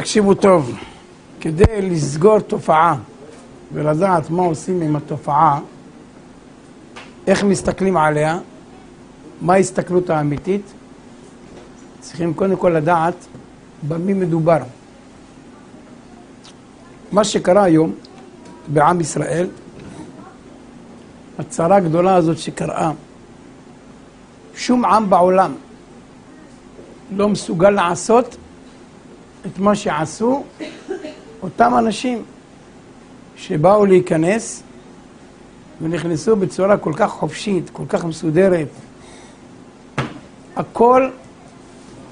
תקשיבו טוב, כדי לסגור תופעה ולדעת מה עושים עם התופעה, איך מסתכלים עליה, מה ההסתכלות האמיתית, צריכים קודם כל לדעת במי מדובר. מה שקרה היום בעם ישראל, הצרה הגדולה הזאת שקראה, שום עם בעולם לא מסוגל לעשות את מה שעשו אותם אנשים שבאו להיכנס ונכנסו בצורה כל כך חופשית, כל כך מסודרת. הכל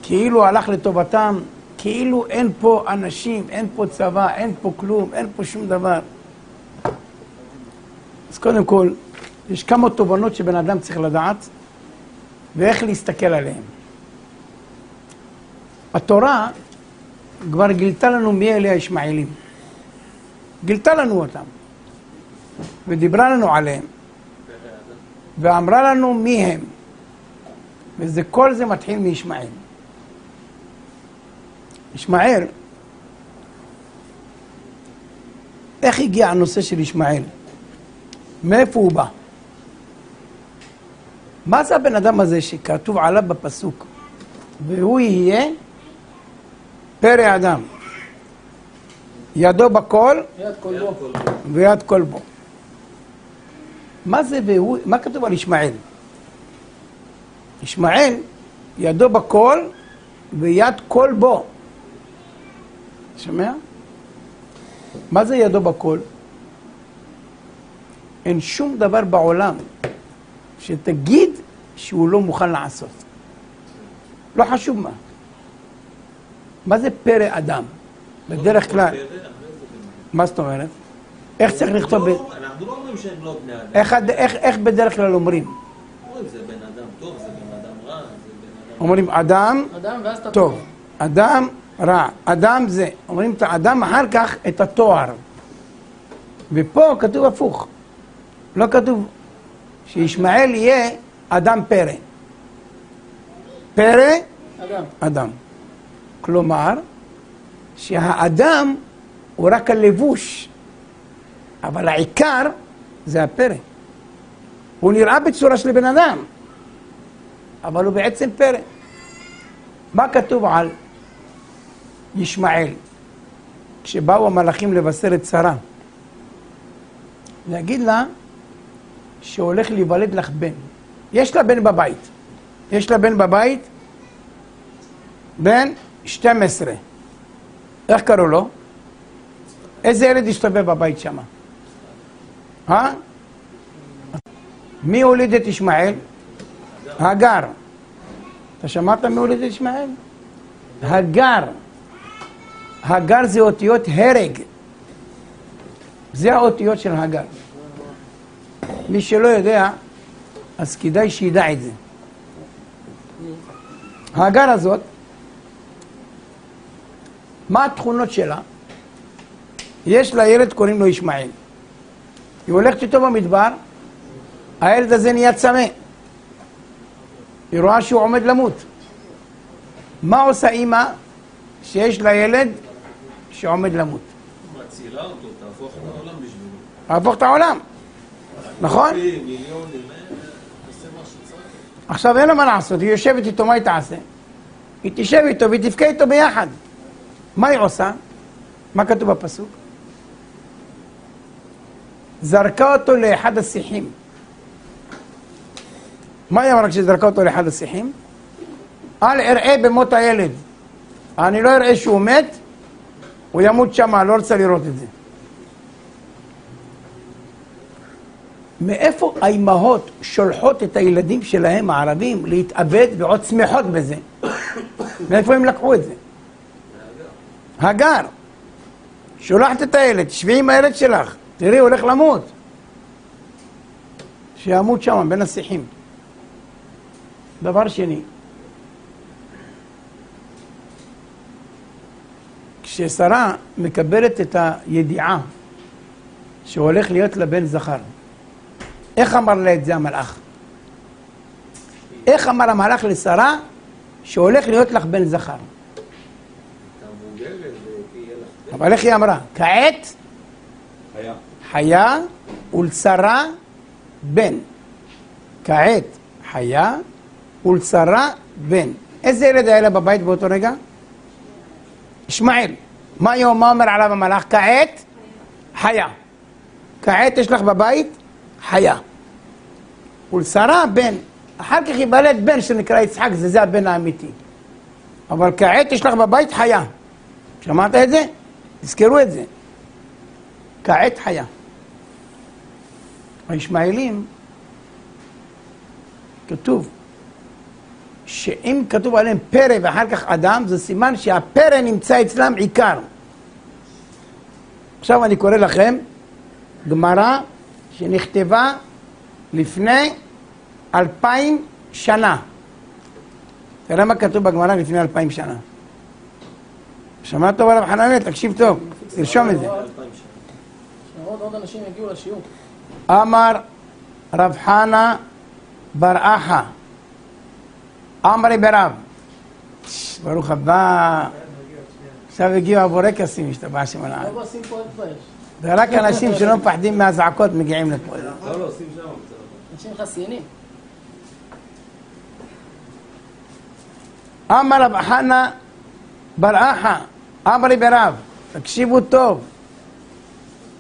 כאילו הלך לטובתם, כאילו אין פה אנשים, אין פה צבא, אין פה כלום, אין פה שום דבר. אז קודם כל, יש כמה תובנות שבן אדם צריך לדעת ואיך להסתכל עליהן. התורה כבר גילתה לנו מי אלה הישמעאלים. גילתה לנו אותם ודיברה לנו עליהם ואמרה לנו מי הם, וכל זה מתחיל מישמעאל. ישמעאל, איך הגיע הנושא של ישמעאל? מאיפה הוא בא? מה זה הבן אדם הזה שכתוב עליו בפסוק והוא יהיה פרא אדם, ידו בכל ויד כל בו? מה זה והוא? מה כתוב על ישמעאל? ישמעאל, ידו בכל ויד כל בו. שומע? מה זה ידו בכל? אין שום דבר בעולם שתגיד שהוא לא מוכן לעשות. לא חשוב מה. מה זה פרא אדם? בדרך כלל. מה זאת אומרת? איך צריך לכתוב? אנחנו לא אומרים שהם לא בני אדם. איך בדרך כלל אומרים? אומרים זה בן אדם טוב, זה בן אדם רע, זה בן אדם... אומרים אדם טוב, אדם רע, אדם זה. אומרים את האדם אחר כך את התואר. ופה כתוב הפוך. לא כתוב שישמעאל יהיה אדם פרא. פרא אדם. כלומר, שהאדם הוא רק הלבוש, אבל העיקר זה הפרא. הוא נראה בצורה של בן אדם, אבל הוא בעצם פרא. מה כתוב על ישמעאל? כשבאו המלאכים לבשר את שרה, להגיד לה שהולך להיוולד לך בן. יש לה בן בבית. בן 12. איך קראו לו? איזה ילד ישתובב בבית שמה? מי הולידת ישמעאל? הגר. אתה שמעת מי הולידת ישמעאל? הגר. הגר זה אותיות הרג. זה האותיות של הגר. מי שלא יודע, אז כדאי שידע את זה. הגר הזאת, מה התכונות שלה? יש לה ילד, קוראים לו ישמעאל. היא הולכת איתו במדבר, הילד הזה נהיה צמא. היא רואה שהוא עומד למות. מה עושה אימא שיש לה ילד שעומד למות? מצילה אותו, תהפוך את העולם בשבילו. תהפוך את העולם, נכון? עכשיו אין לה מה לעשות, היא יושבת איתו, מה היא תעשה? היא תשב איתו והיא תבכה איתו ביחד. מה היא עושה? מה כתוב בפסוק? זרקה אותו לאחד השיחים. מה היא אמרה כשזרקה אותו לאחד השיחים? אל אראה במות הילד. אני לא אראה שהוא מת, הוא ימות שמה, לא רוצה לראות את זה. מאיפה האימהות שולחות את הילדים שלהם, הערבים, להתאבד ועוד שמחות בזה? מאיפה הם לקחו את זה? הגר. שולחת את הילד, שבי עם הילד שלך, תראי, הולך למות. שימות שם, בין השיחים. דבר שני, כששרה מקבלת את הידיעה שהולך להיות לבן זכר, איך אמר לה את זה המלאך? איך אמר המלאך לשרה שהולך להיות לך בן זכר? אבל איך היא אמרה? כעת חיה ולצרה בן. כעת חיה ולצרה בן. איזה ילד היה לה בבית באותו רגע? ישמעאל. מה יום, מה אומר עליו המלאך? כעת חיה. כעת יש לך בבית חיה ולצרה בן. אחר כך ייוולד בן שנקרא יצחק, זה הבן האמיתי. אבל כעת יש לך בבית חיה. שמעת את זה? תזכרו את זה. כעת חיה. הישמעאלים, כתוב שאם כתוב עליהם פרא ואחר כך אדם, זה סימן שהפרא נמצא אצלם עיקר. עכשיו אני קורא לכם גמרא שנכתבה לפני 2000 שנה. תראה מה כתוב בגמרא לפני 2000 שנה. שמעת טוב על הבחנה? תקשיב טוב, תרשום את זה. עוד אנשים יגיעו לשיעור. אמר רב חנה בר אחא אמרי ברב. ברוך הבא. עכשיו הגיעו הבורקסים, השתבח שם על העם. זה רק אנשים שלא מפחדים מהזעקות מגיעים לפה. לא, עושים שם אנשים חסיינים. אמר רב חנה בר אחא אמרי ברב. תקשיבו טוב,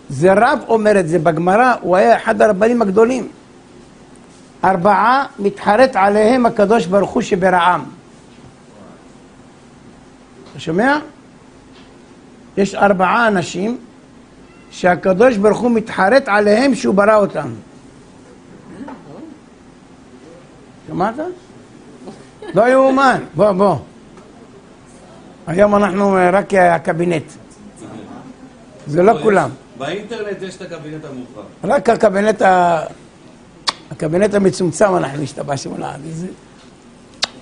זה רב אומר את זה בגמרא, הוא היה אחד הרבנים הגדולים. 4 מתחרט עליהם הקדוש ברוך הוא שברעם. אתה שומע? יש 4 אנשים שהקדוש ברוך הוא מתחרט עליהם שהוא ברא אותם. שמעת? לא יאומן. בוא. היום אנחנו רק הקבינט. זה לא כולם. באינטרנט יש את הקבינט המורחב. רק הקבינט המצומצם אנחנו משתבשים על העד. זה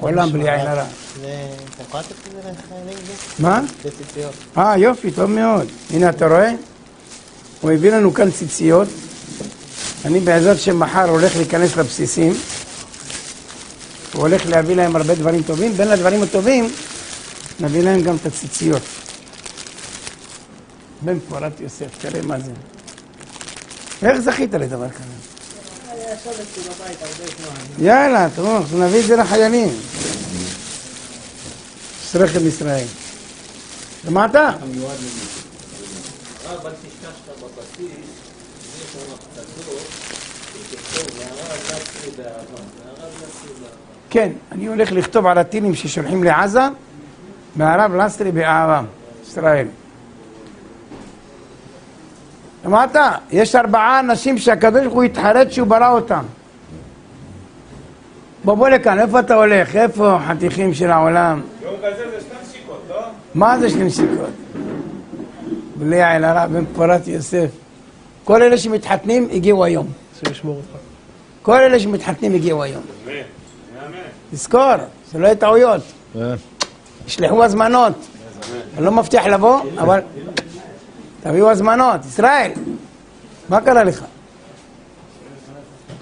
עולם בלי עין הרע. תקעתם את זה לחיילים? מה? זה ציציות. יופי, טוב מאוד. הנה, אתה רואה? הוא הביא לנו כאן ציציות. אני בעזרת שמחר הולך להיכנס לבסיסים. הוא הולך להביא להם הרבה דברים טובים. בין הדברים הטובים נביא להם גם את הציציות. בן פורת יוסף, תראה מה זה. איך זכית לדבר כזה? היה שבתי בבית הרבה זמן. יאללה, תרוך, נביא את זה לחיילים. שרכם ישראל. שמעת? המיועד למיוחד. רב, אל תשכחת בבסיס, יש לנו חדות, וכתוב, והרב נפשי בעבר. כן, אני הולך לכתוב על הטילים ששולחים לעזה, והרב לסרי באהבה, ישראל. שמעת? יש 4 אנשים שהקדוש ברוך הוא התחרט שהוא ברא אותם. בוא לכאן, איפה אתה הולך? איפה חתיכים של העולם? יום כזה זה 2 נשיקות, לא? מה זה 2 נשיקות? בלי עין הרע, בן פורת יוסף. כל אלה שמתחתנים הגיעו היום. כל אלה שמתחתנים הגיעו היום. תזכור, שלא יהיו טעויות. ישלחו הזמנות. אני לא מבטיח לבוא, אבל... תביאו הזמנות, ישראל. מה קרה לך?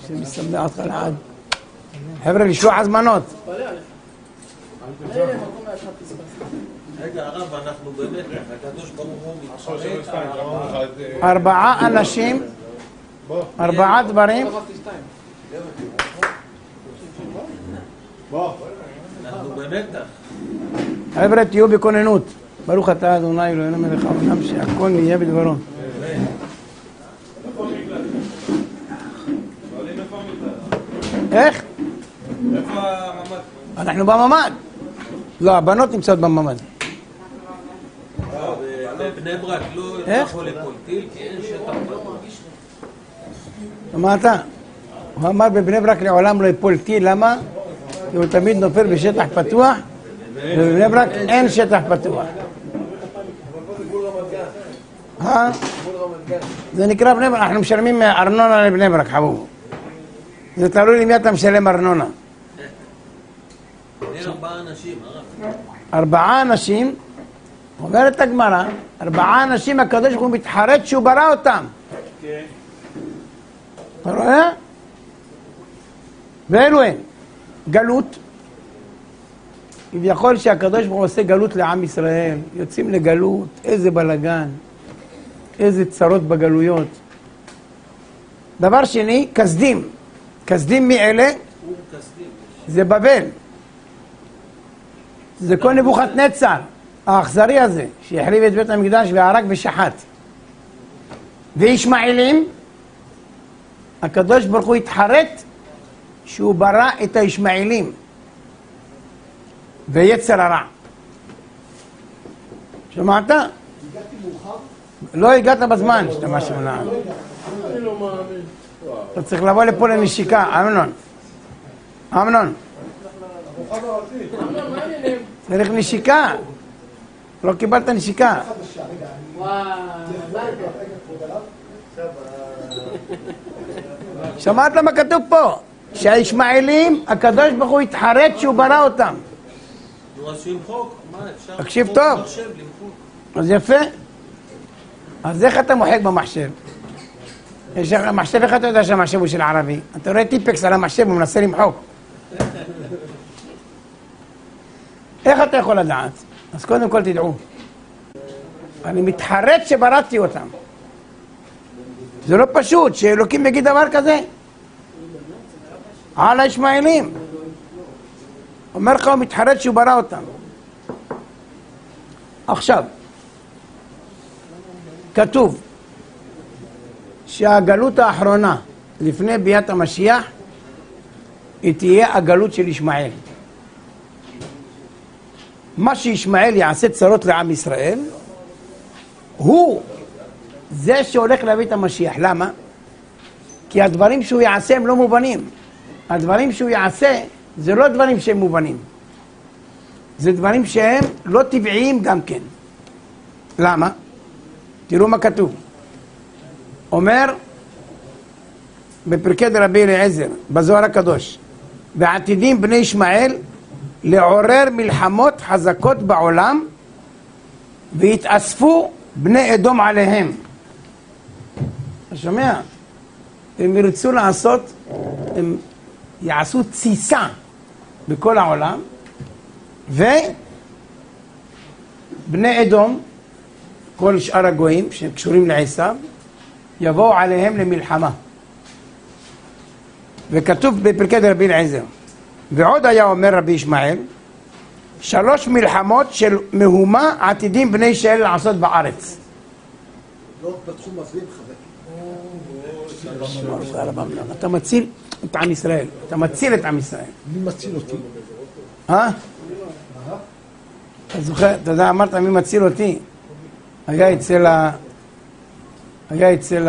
השם ישמח אותך לעד. חבר'ה, לשלוח הזמנות. רגע, הרב, אנחנו באמת, הקדוש ברוך הוא מתחרט. 4 אנשים, 4 דברים. אנחנו במתח. חבר'ה, תהיו בכוננות. ברוך אתה ה' אלוהינו מלך העולם שהכל נהיה בדברו. איך? איפה הממ"ד? אנחנו בממ"ד. לא, הבנות נמצאות בממ"ד. בני ברק לא יכול לכל טיל כי אין שטח פתוח. מה אתה? הוא אמר בבני ברק לעולם לא יפול טיל, למה? כי הוא תמיד נופל בשטח פתוח ובבני ברק אין שטח פתוח. זה נקרא בני ברק, אנחנו משלמים ארנונה לבני ברק, חבוב. זה תלוי למי אתה משלם ארנונה. 4 אנשים, הרב. 4 אנשים, אומרת הגמרא, 4 אנשים הקדוש ברוך הוא מתחרט שהוא ברא אותם. כן. אתה רואה? ואלו הן, גלות, כביכול שהקדוש ברוך הוא עושה גלות לעם ישראל, יוצאים לגלות, איזה בלגן, איזה צרות בגלויות. דבר שני, כסדים. כסדים מי אלה? זה בבל. זה כל נבוכדנצר, האכזרי הזה, שהחריב את בית המקדש והרג ושחט. וישמעאלים, הקדוש ברוך הוא התחרט שהוא ברא את הישמעאלים ויצר הרע. שמעת? הגעתי מאוחר? לא הגעת בזמן שאתה משהו נעד. אני לא מאמין. אתה צריך לבוא לפה לנשיקה, אמנון. אמנון. צריך נשיקה. לא קיבלת נשיקה. שמעת למה כתוב פה? שהישמעאלים, הקדוש ברוך הוא התחרט שהוא ברא אותם. תקשיב טוב. אז יפה. אז איך אתה מוחק במחשב? המחשב, איך אתה יודע שהמחשב הוא של ערבי? אתה רואה טיפקס על המחשב, הוא מנסה למחוק. איך אתה יכול לדעת? אז קודם כל תדעו. אני מתחרט שבראתי אותם. זה לא פשוט שאלוקים יגיד דבר כזה. על הישמעאלים. אומר לך הוא מתחרט שהוא ברא אותם. עכשיו, כתוב שהגלות האחרונה לפני ביאת המשיח היא תהיה הגלות של ישמעאל. מה שישמעאל יעשה צרות לעם ישראל הוא זה שהולך להביא את המשיח. למה? כי הדברים שהוא יעשה הם לא מובנים. הדברים שהוא יעשה זה לא דברים שהם מובנים, זה דברים שהם לא טבעיים גם כן. למה? תראו מה כתוב. אומר בפרקי דרבי אליעזר בזוהר הקדוש, ועתידים בני ישמעאל לעורר מלחמות חזקות בעולם והתאספו בני אדום עליהם. אתה שומע? הם ירצו לעשות, הם יעשו ציסה בכל העולם, ובני אדום, כל שאר הגויים שהם קשורים לעשיו, יבואו עליהם למלחמה. וכתוב בפרקי דרבי אליעזר, ועוד היה אומר רבי ישמעאל, 3 מלחמות של מהומה עתידים בני ישראל לעשות בארץ. לא פתחו מזלים חזקים. אתה מציל את עם ישראל. אתה מציל את עם ישראל. מי מציל אותי? אתה זוכר, אתה יודע, אמרת מי מציל אותי. היה אצל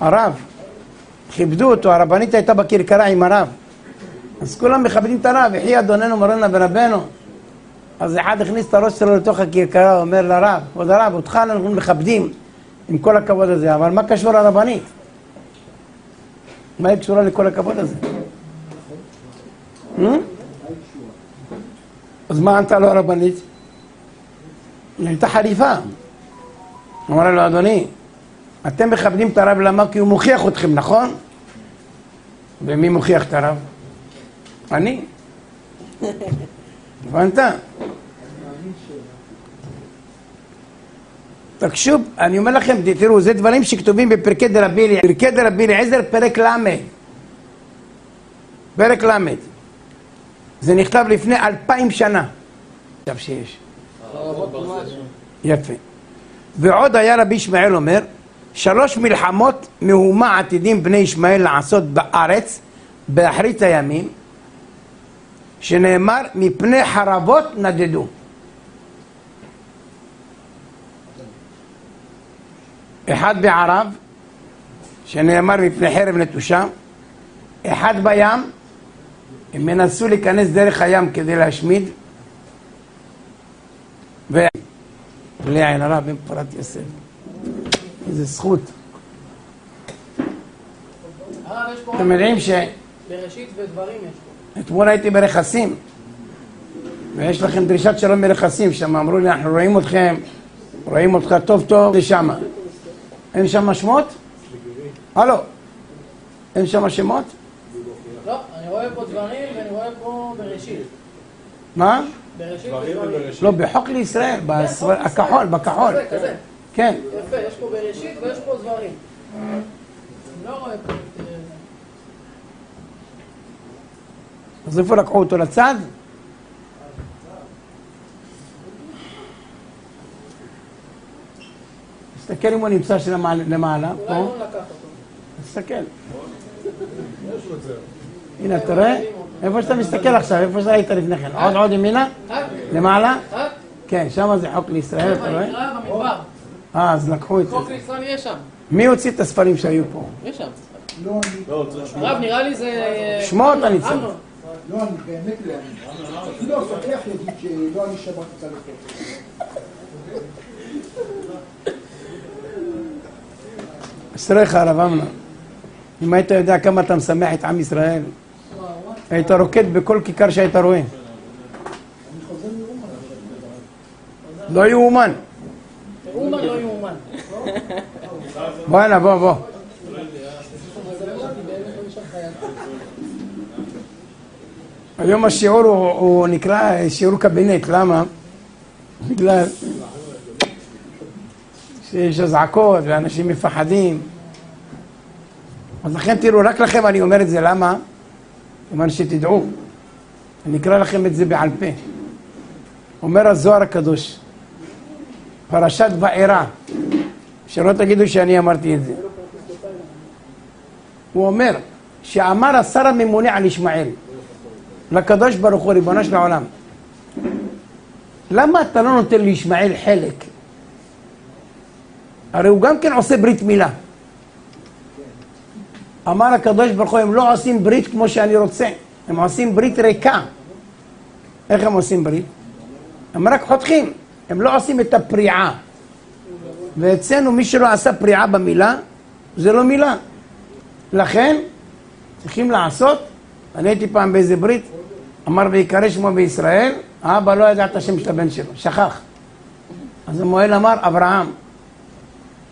הרב. כיבדו אותו, הרבנית הייתה בקרקרה עם הרב. אז כולם מכבדים את הרב, יחי אדוננו מרנה ורבנו. אז אחד הכניס את הראש שלו לתוך הכרכרה, אומר לרב, עוד הרב, אותך אנחנו מכבדים עם כל הכבוד הזה, אבל מה קשור הרבנית? מה היא קשורה לכל הכבוד הזה? אז מה ענתה לו הרבנית? היא הייתה חריפה. אמרה לו, אדוני, אתם מכבדים את הרב למה? כי הוא מוכיח אתכם, נכון? ומי מוכיח את הרב? אני. הבנת? תקשוב, אני אומר לכם, תראו, זה דברים שכתובים בפרקי דרבי, פרקי דרבי אליעזר, פרק ל'. פרק ל'. זה נכתב לפני 2000 שנה. עכשיו שיש. יפה. ועוד היה רבי ישמעאל אומר, 3 מלחמות מהומה עתידים בני ישמעאל לעשות בארץ, באחרית הימים, שנאמר מפני חרבות נדדו. אחד בערב, שנאמר מפני חרב נטושה. אחד בים, הם מנסו להיכנס דרך הים כדי להשמיד. בלי עין הרע בן פרת יוסף, איזה זכות. אתם יודעים ש... בראשית ודברים יש פה. אתמול הייתי ברכסים, ויש לכם דרישת שלום ברכסים, שם אמרו לי, אנחנו רואים אתכם, רואים אותך טוב טוב, זה שמה. אין שם שמות? הלו, אין שם שמות? לא, אני רואה פה דברים ואני רואה פה בראשית. מה? לא, בחוק לישראל, הכחול, בכחול. כן. יפה, יש פה בראשית ויש פה דברים. לא רואה פה את... אז איפה לקחו אותו לצד? תסתכל אם הוא נמצא שלמעלה, פה. אולי הוא לקח אותו. תסתכל. הנה, תראה. איפה שאתה מסתכל עכשיו, איפה שהיית לפני כן. עוד ימינה? למעלה? כן, שם זה חוק לישראל, אתה רואה? אז לקחו את זה. חוק לישראל יהיה שם. מי הוציא את הספרים שהיו פה? יש שם. לא, אני... הרב, נראה לי זה... שמות אני צריך. לא, אני באמת לא. לא, סוכח יגיד שלא אני שמעת את זה לפה. אשריך הרב אמנון. אם היית יודע כמה אתה משמח את עם ישראל, היית רוקד בכל כיכר שהיית רואה. לא יאומן. אומן לא יאומן. בוא הנה, בוא. היום השיעור הוא נקרא שיעור קבינט, למה? בגלל שיש הזעקות ואנשים מפחדים. אז לכן תראו, רק לכם אני אומר את זה, למה? כמובן שתדעו, אני אקרא לכם את זה בעל פה. אומר הזוהר הקדוש, פרשת וארא, שלא תגידו שאני אמרתי את זה. הוא אומר, שאמר השר הממונה על ישמעאל, לקדוש ברוך הוא, ריבונו של העולם, למה אתה לא נותן לישמעאל חלק? הרי הוא גם כן עושה ברית מילה. אמר הקדוש ברוך הוא, הם לא עושים ברית כמו שאני רוצה, הם עושים ברית ריקה. איך הם עושים ברית? הם רק חותכים, הם לא עושים את הפריעה. ואצלנו מי שלא עשה פריעה במילה, זה לא מילה. לכן צריכים לעשות, אני הייתי פעם באיזה ברית, אמר ויקרא שמו בישראל, האבא לא ידע את השם של הבן שלו, שכח. אז המוהל אמר, אברהם.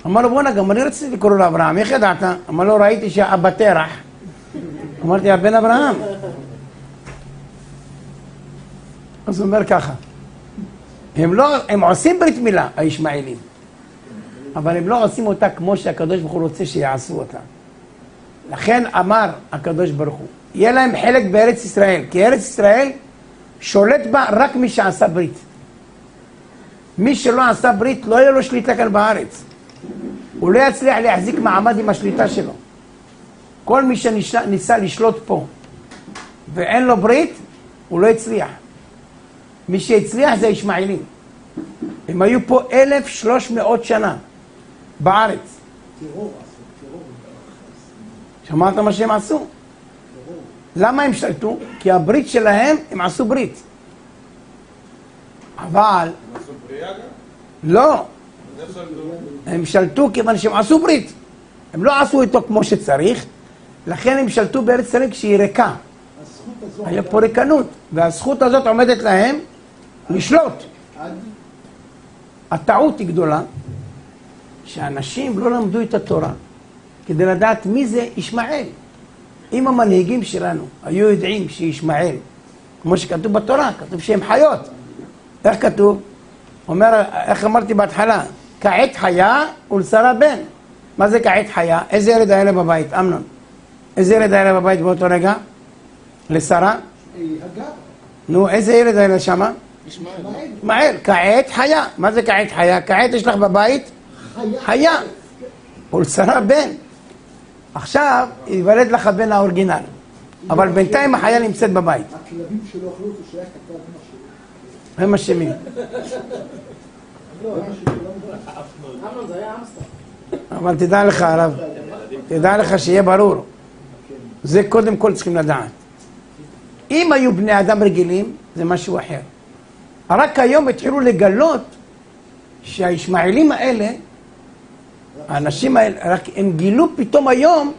אמר לו, בואנה, גם אני רציתי לקרוא לו אברהם, איך ידעת? אמר לו, ראיתי שהאבא תרח. אמרתי, הבן אברהם. אז הוא אומר ככה, הם עושים ברית מילה, הישמעאלים, אבל הם לא עושים אותה כמו שהקדוש ברוך הוא רוצה שיעשו אותה. לכן אמר הקדוש ברוך הוא, יהיה להם חלק בארץ ישראל, כי ארץ ישראל שולט בה רק מי שעשה ברית. מי שלא עשה ברית, לא יהיה לו שליטה כאן בארץ. הוא לא יצליח להחזיק מעמד עם השליטה שלו. כל מי שניסה לשלוט פה ואין לו ברית, הוא לא הצליח. מי שהצליח זה ישמעאלים. הם היו פה 1,300 שנה בארץ. שמעת מה שהם עשו? למה הם שלטו? כי הברית שלהם, הם עשו ברית. אבל... הם עשו בריאה גם? לא. הם שלטו כיוון שהם עשו ברית. הם לא עשו איתו כמו שצריך, לכן הם שלטו בארץ ישראל כשהיא ריקה. היה פה ריקנות, והזכות הזאת עומדת להם לשלוט. הטעות היא גדולה, שאנשים לא למדו את התורה, כדי לדעת מי זה ישמעאל. אם המנהיגים שלנו היו יודעים שישמעאל, כמו שכתוב בתורה, כתוב שהם חיות. איך כתוב? אומר, איך אמרתי בהתחלה? כעת חיה ולשרה בן. מה זה כעת חיה? איזה ילד היה לה בבית, אמנון? איזה ילד היה לה בבית באותו רגע? לשרה? נו, איזה ילד היה לה שמה? ישמעאל. כעת חיה. מה זה כעת חיה? כעת יש לך בבית? חיה. ולשרה בן. עכשיו יוולד לך בן האורגינל. אבל בינתיים החיה נמצאת בבית. הכלבים שלא אכלו אותו שייך כתב הם אשמים. אבל תדע לך הרב, תדע לך שיהיה ברור. זה קודם כל צריכים לדעת. אם היו בני אדם רגילים, זה משהו אחר. רק היום התחילו לגלות שהישמעאלים האלה, האנשים האלה, רק הם גילו פתאום היום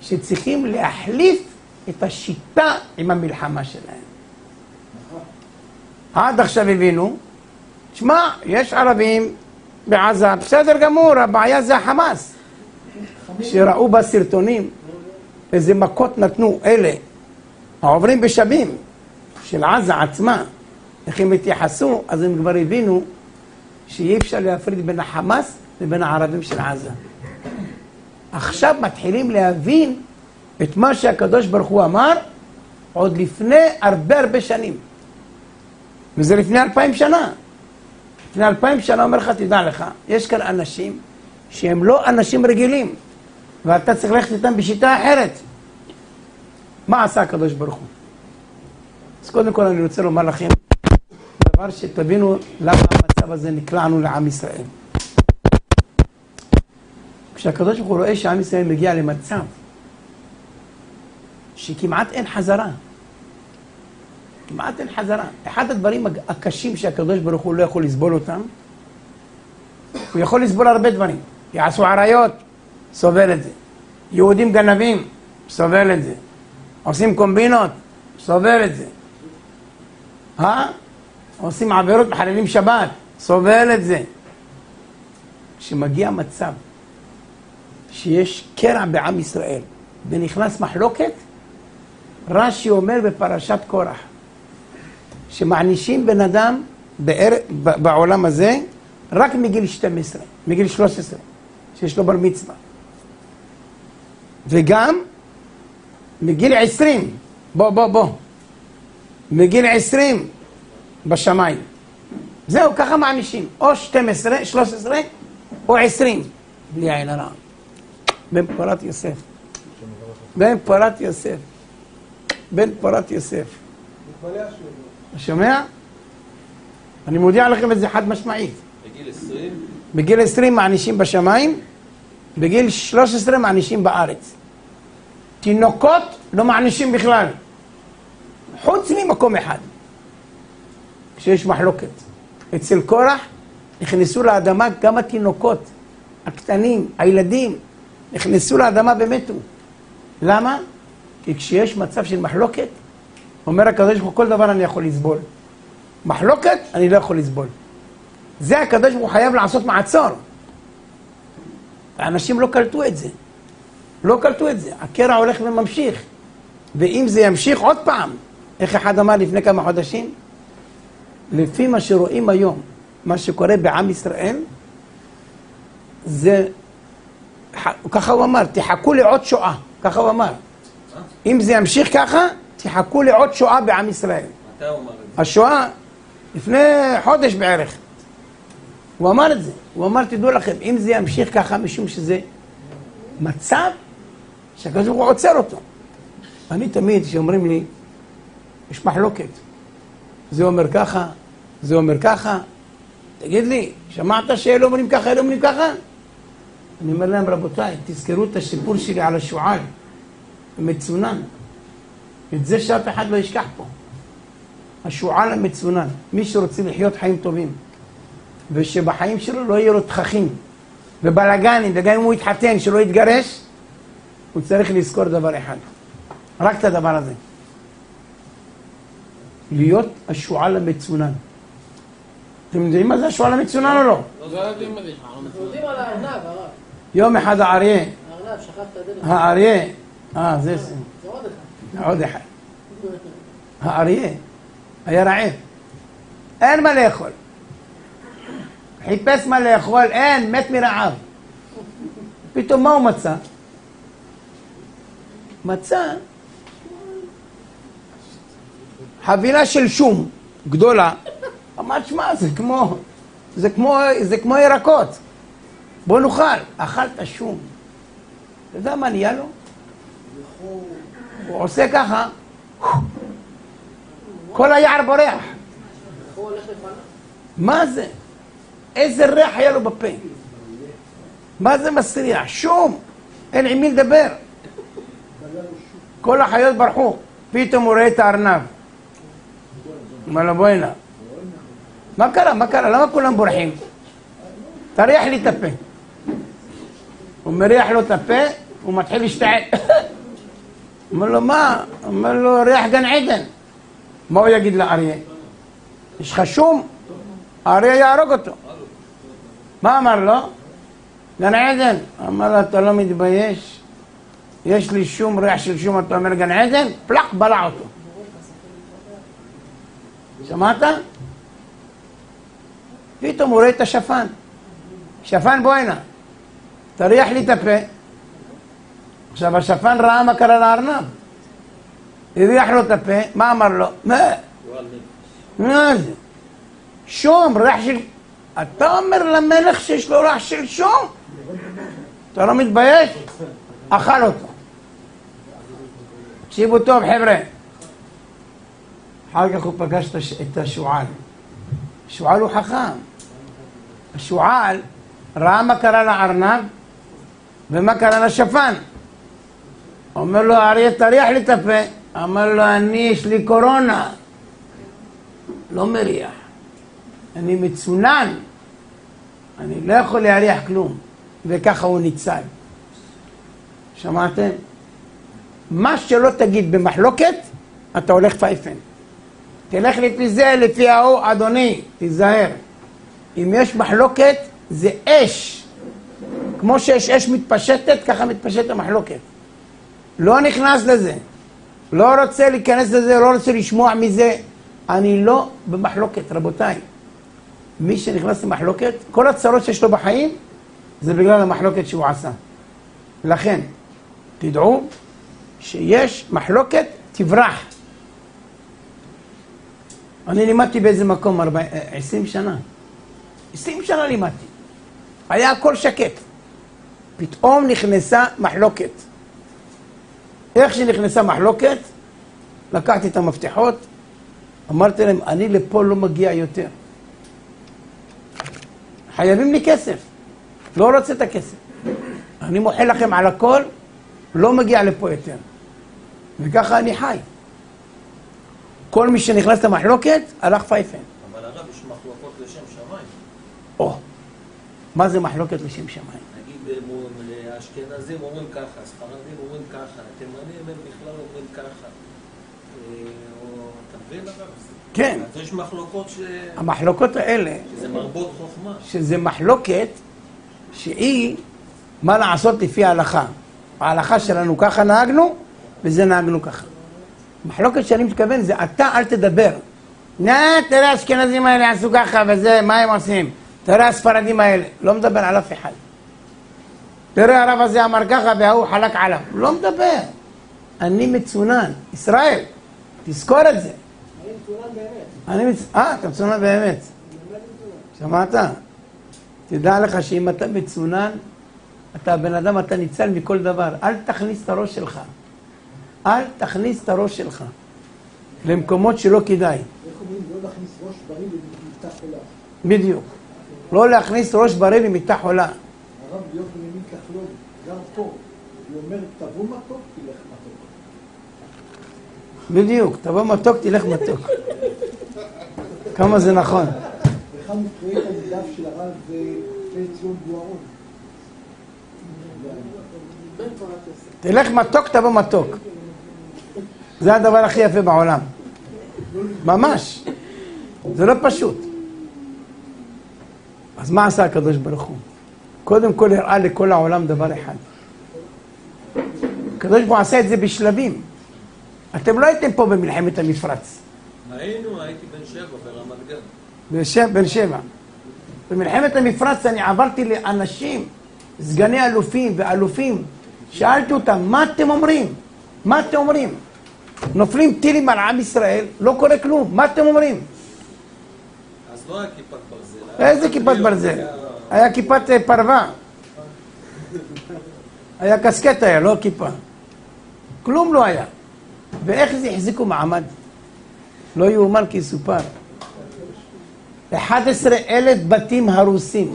שצריכים להחליף את השיטה עם המלחמה שלהם. עד עכשיו הבינו, תשמע, יש ערבים בעזה, בסדר גמור, הבעיה זה החמאס. שראו בסרטונים איזה מכות נתנו אלה, העוברים בשבים, של עזה עצמה, איך הם התייחסו, אז הם כבר הבינו שאי אפשר להפריד בין החמאס לבין הערבים של עזה. עכשיו מתחילים להבין את מה שהקדוש ברוך הוא אמר עוד לפני הרבה שנים. וזה לפני 2000 שנה. לפני 2000 שנה אומר לך, תדע לך, יש כאן אנשים שהם לא אנשים רגילים, ואתה צריך ללכת איתם בשיטה אחרת. מה עשה הקדוש ברוך הוא? אז קודם כל אני רוצה לומר לכם דבר שתבינו למה המצב הזה נקלענו לעם ישראל. כשהקדוש ברוך הוא רואה שעם ישראל מגיע למצב שכמעט אין חזרה, כמעט אין חזרה. אחד הדברים הקשים שהקדוש ברוך הוא לא יכול לסבול אותם, הוא יכול לסבול הרבה דברים. יעשו עריות, סובל את זה. יהודים גנבים, סובל את זה. עושים קומבינות, סובל את זה. עושים עבירות, מחללים שבת, סובל את זה. כשמגיע מצב שיש קרע בעם ישראל ונכנס מחלוקת, רש"י אומר בפרשת קורח שמענישים בן אדם בעולם הזה רק מגיל 12, מגיל 13, שיש לו בר מצווה, וגם מגיל 20, מגיל 20 בשמיים. זהו, ככה מענישים, או 12, 13 או 20, בלי עין הרע. בן פורת יוסף, בן פורת יוסף, בן פורת יוסף. שומע? אני מודיע לכם את זה חד משמעית. בגיל 20? בגיל 20 מענישים בשמיים, בגיל 13 מענישים בארץ. תינוקות לא מענישים בכלל, חוץ ממקום אחד, כשיש מחלוקת. אצל קורח נכנסו לאדמה גם התינוקות, הקטנים, הילדים, נכנסו לאדמה ומתו. למה? כי כשיש מצב של מחלוקת, אומר הקדוש ברוך הוא, כל דבר אני יכול לסבול. מחלוקת אני לא יכול לסבול. זה הקדוש ברוך הוא חייב לעשות מעצור. האנשים לא קלטו את זה. לא קלטו את זה. הקרע הולך וממשיך. ואם זה ימשיך עוד פעם, איך אחד אמר לפני כמה חודשים? לפי מה שרואים היום, מה שקורה בעם ישראל, זה... ככה הוא אמר, תחכו לעוד שואה. ככה הוא אמר. אם זה ימשיך ככה, תחכו לעוד שואה בעם ישראל. מתי הוא אמר את זה? השואה, לפני חודש בערך. הוא אמר את זה. הוא אמר, תדעו לכם, אם זה ימשיך ככה, משום שזה מצב שהקדוש ברוך הוא עוצר אותו. אני תמיד, שאומרים לי, יש מחלוקת. זה אומר ככה, זה אומר ככה. תגיד לי, שמעת שאלה אומרים ככה, אלה אומרים ככה? אני אומר להם, רבותיי, תזכרו את השיפור שלי על השועל, המצונן. את זה שאף אחד לא ישכח פה. השועל המצונן, מי שרוצה לחיות חיים טובים, ושבחיים שלו לא יהיו לו תככים, ובלגנים, וגם אם הוא יתחתן, שלא יתגרש, הוא צריך לזכור דבר אחד, רק את הדבר הזה. להיות השועל המצונן. אתם יודעים מה זה השועל המצונן או לא? לא יודעים מה זה. יודעים על הארנב, הרב. יום אחד האריה. הארנב, שכחת את הדרך. האריה. זה עוד אחד. עוד אחד. האריה היה רעב. אין מה לאכול. חיפש מה לאכול, אין, מת מרעב. פתאום מה הוא מצא? מצא חבילה של שום גדולה. אמר, שמה, זה כמו ירקות. בוא נאכל. אכל את השום. אתה יודע מה נהיה לו? הוא עושה ככה. כל היער בורח. מה זה? איזה ריח היה לו בפה? מה זה מסריח? שום. אין עם מי לדבר. כל החיות ברחו. פתאום הוא רואה את הארנב. אמר לו, בוא הנה. מה קרה? מה קרה? למה כולם בורחים? תריח לי את הפה. הוא מריח לו את הפה, הוא מתחיל להשתעל. אומר לו, מה? אומר לו, ריח גן עדן. מה הוא יגיד לאריה? יש לך שום? האריה יהרוג אותו. מה אמר לו? גן עדן. אמר לו, אתה לא מתבייש? יש לי שום, ריח של שום, אתה אומר גן עדן? פלח, בלע אותו. שמעת? פתאום הוא רואה את השפן. שפן, בוא הנה, תריח לי את הפה. עכשיו השפן ראה מה קרה לארנב, הריח לו את הפה, מה אמר לו? מה זה? שום, ריח של... אתה אומר למלך שיש לו ריח של שום? אתה לא מתבייש? אכל אותו. תקשיבו טוב חבר'ה, אחר כך הוא פגש את השועל. השועל הוא חכם. השועל ראה מה קרה לארנב ומה קרה לשפן. אומר לו, האריה תריח לי את הפה. אמר לו, אני יש לי קורונה. לא מריח. אני מצונן. אני לא יכול להריח כלום. וככה הוא ניצל. שמעתם? מה שלא תגיד במחלוקת, אתה הולך פייפן. תלך לפי זה, לפי ההוא, אדוני, תיזהר. אם יש מחלוקת, זה אש. כמו שיש אש מתפשטת, ככה מתפשט המחלוקת. לא נכנס לזה. לא רוצה להיכנס לזה, לא רוצה לשמוע מזה. אני לא במחלוקת, רבותיי. מי שנכנס למחלוקת, כל הצרות שיש לו בחיים, זה בגלל המחלוקת שהוא עשה. לכן, תדעו שיש מחלוקת, תברח. אני לימדתי באיזה מקום 20 שנה. 20 שנה לימדתי. היה הכל שקט. פתאום נכנסה מחלוקת. איך שנכנסה מחלוקת, לקחתי את המפתחות, אמרתי להם, אני לפה לא מגיע יותר. חייבים לי כסף. לא רוצה את הכסף. אני מוחל לכם על הכל, לא מגיע לפה יותר. וככה אני חי. כל מי שנכנס למחלוקת, הלך פייפן. אבל הרב, יש מחלוקות לשם שמיים. או, מה זה מחלוקת לשם שמיים? נגיד, האשכנזים אומרים ככה, הספרדים אומרים ככה, התימנים הם בכלל אומרים ככה. או, תבין הרב? כן. אז יש מחלוקות ש... המחלוקות האלה... שזה מרבות חוכמה. שזה מחלוקת שהיא מה לעשות לפי ההלכה. ההלכה שלנו ככה נהגנו, וזה נהגנו ככה. מחלוקת שאני מתכוון זה, אתה אל תדבר. תראה האשכנזים האלה עשו ככה וזה, מה הם עושים? תראה הספרדים האלה, לא מדבר על אף אחד. תראה הרב הזה אמר ככה והוא חלק עליו. לא מדבר. אני מצונן. ישראל, תזכור את זה. אני מצונן באמת. אתה מצונן באמת. שמעת? תדע לך שאם אתה מצונן, אתה בן אדם, אתה ניצל מכל דבר. אל תכניס את הראש שלך. אל תכניס את הראש שלך למקומות שלא כדאי. איך אומרים? לא להכניס ראש בריא למיטה חולה. בדיוק. לא להכניס ראש בריא למיטה חולה. הרב יוחנן בן כחלון גר פה, הוא אומר, תבוא מתוק, תלך מתוק. בדיוק, תבוא מתוק, תלך מתוק. כמה זה נכון. אחד מפרויקט המדף של הרב זה ציון בוארון. תלך מתוק, תבוא מתוק. זה הדבר הכי יפה בעולם. ממש. זה לא פשוט. אז מה עשה הקדוש ברוך הוא? קודם כל הראה לכל העולם דבר אחד. הקדוש ברוך הוא עשה את זה בשלבים. אתם לא הייתם פה במלחמת המפרץ. היינו, הייתי בן שבע, ברמת גן. בן שבע. במלחמת המפרץ אני עברתי לאנשים, סגני אלופים ואלופים, שאלתי אותם, מה אתם אומרים? מה אתם אומרים? נופלים טילים על עם ישראל, לא קורה כלום. מה אתם אומרים? אז לא היה כיפת ברזל. איזה כיפת ברזל? היה כיפת פרווה. היה קסקט היה, לא כיפה. כלום לא היה. ואיך זה החזיקו מעמד? לא יאומן כי יסופר. 11,000 בתים הרוסים.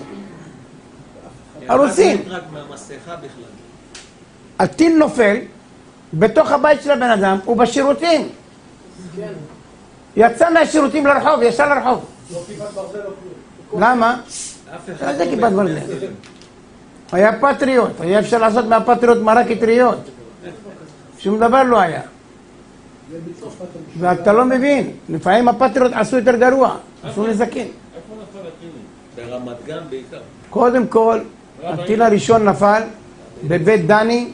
הרוסים. רק מהמסכה בכלל. הטיל נופל בתוך הבית של הבן אדם ובשירותים. יצא מהשירותים לרחוב, ישר לרחוב. לא כיפת ברזל או כלום. למה? לא זה כיפת ברזל. היה פטריות, היה אפשר לעשות מהפטריות מרק אטריות. שום דבר לא היה. ואתה לא מבין, לפעמים הפטריות עשו יותר גרוע, עשו נזקים. איפה נפל הטילים? ברמת גן בעיקר. קודם כל, הטיל הראשון נפל בבית דני,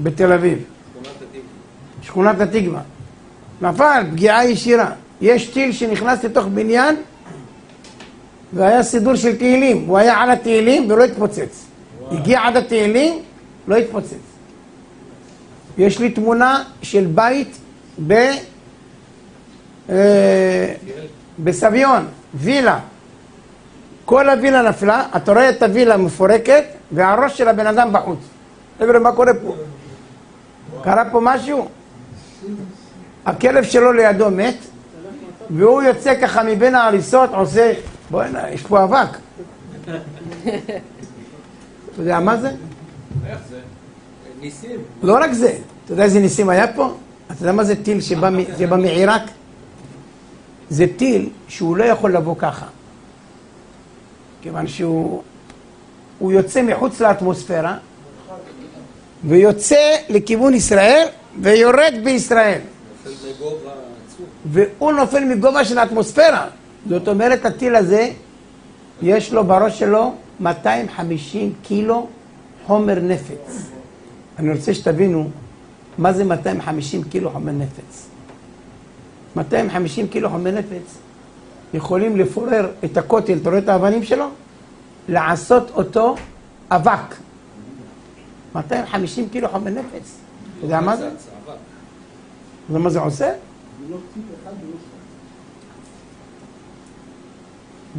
בתל אביב. שכונת התקווה. נפל, פגיעה ישירה. יש טיל שנכנס לתוך בניין והיה סידור של תהילים, הוא היה על התהילים ולא התפוצץ. הגיע עד התהילים, לא התפוצץ. יש לי תמונה של בית בסביון, וילה. כל הוילה נפלה, אתה רואה את הוילה מפורקת והראש של הבן אדם בחוץ. חבר'ה, מה קורה פה? קרה פה משהו? הכלב שלו לידו מת והוא יוצא ככה מבין ההריסות, עושה, בואי הנה, יש פה אבק. אתה יודע מה זה? איך זה? ניסים. לא רק זה. אתה יודע איזה ניסים היה פה? אתה יודע מה זה טיל שבא מעיראק? זה טיל שהוא לא יכול לבוא ככה. כיוון שהוא יוצא מחוץ לאטמוספירה ויוצא לכיוון ישראל ויורד בישראל. והוא נופל מגובה של האטמוספירה. זאת אומרת, הטיל הזה, יש לו בראש שלו 250 קילו חומר נפץ. אני רוצה שתבינו מה זה 250 קילו חומר נפץ. 250 קילו חומר נפץ יכולים לפורר את הכותל, אתה רואה את האבנים שלו? לעשות אותו אבק. 250 קילו חומר נפץ. אתה יודע מה זה? אתה יודע מה זה עושה?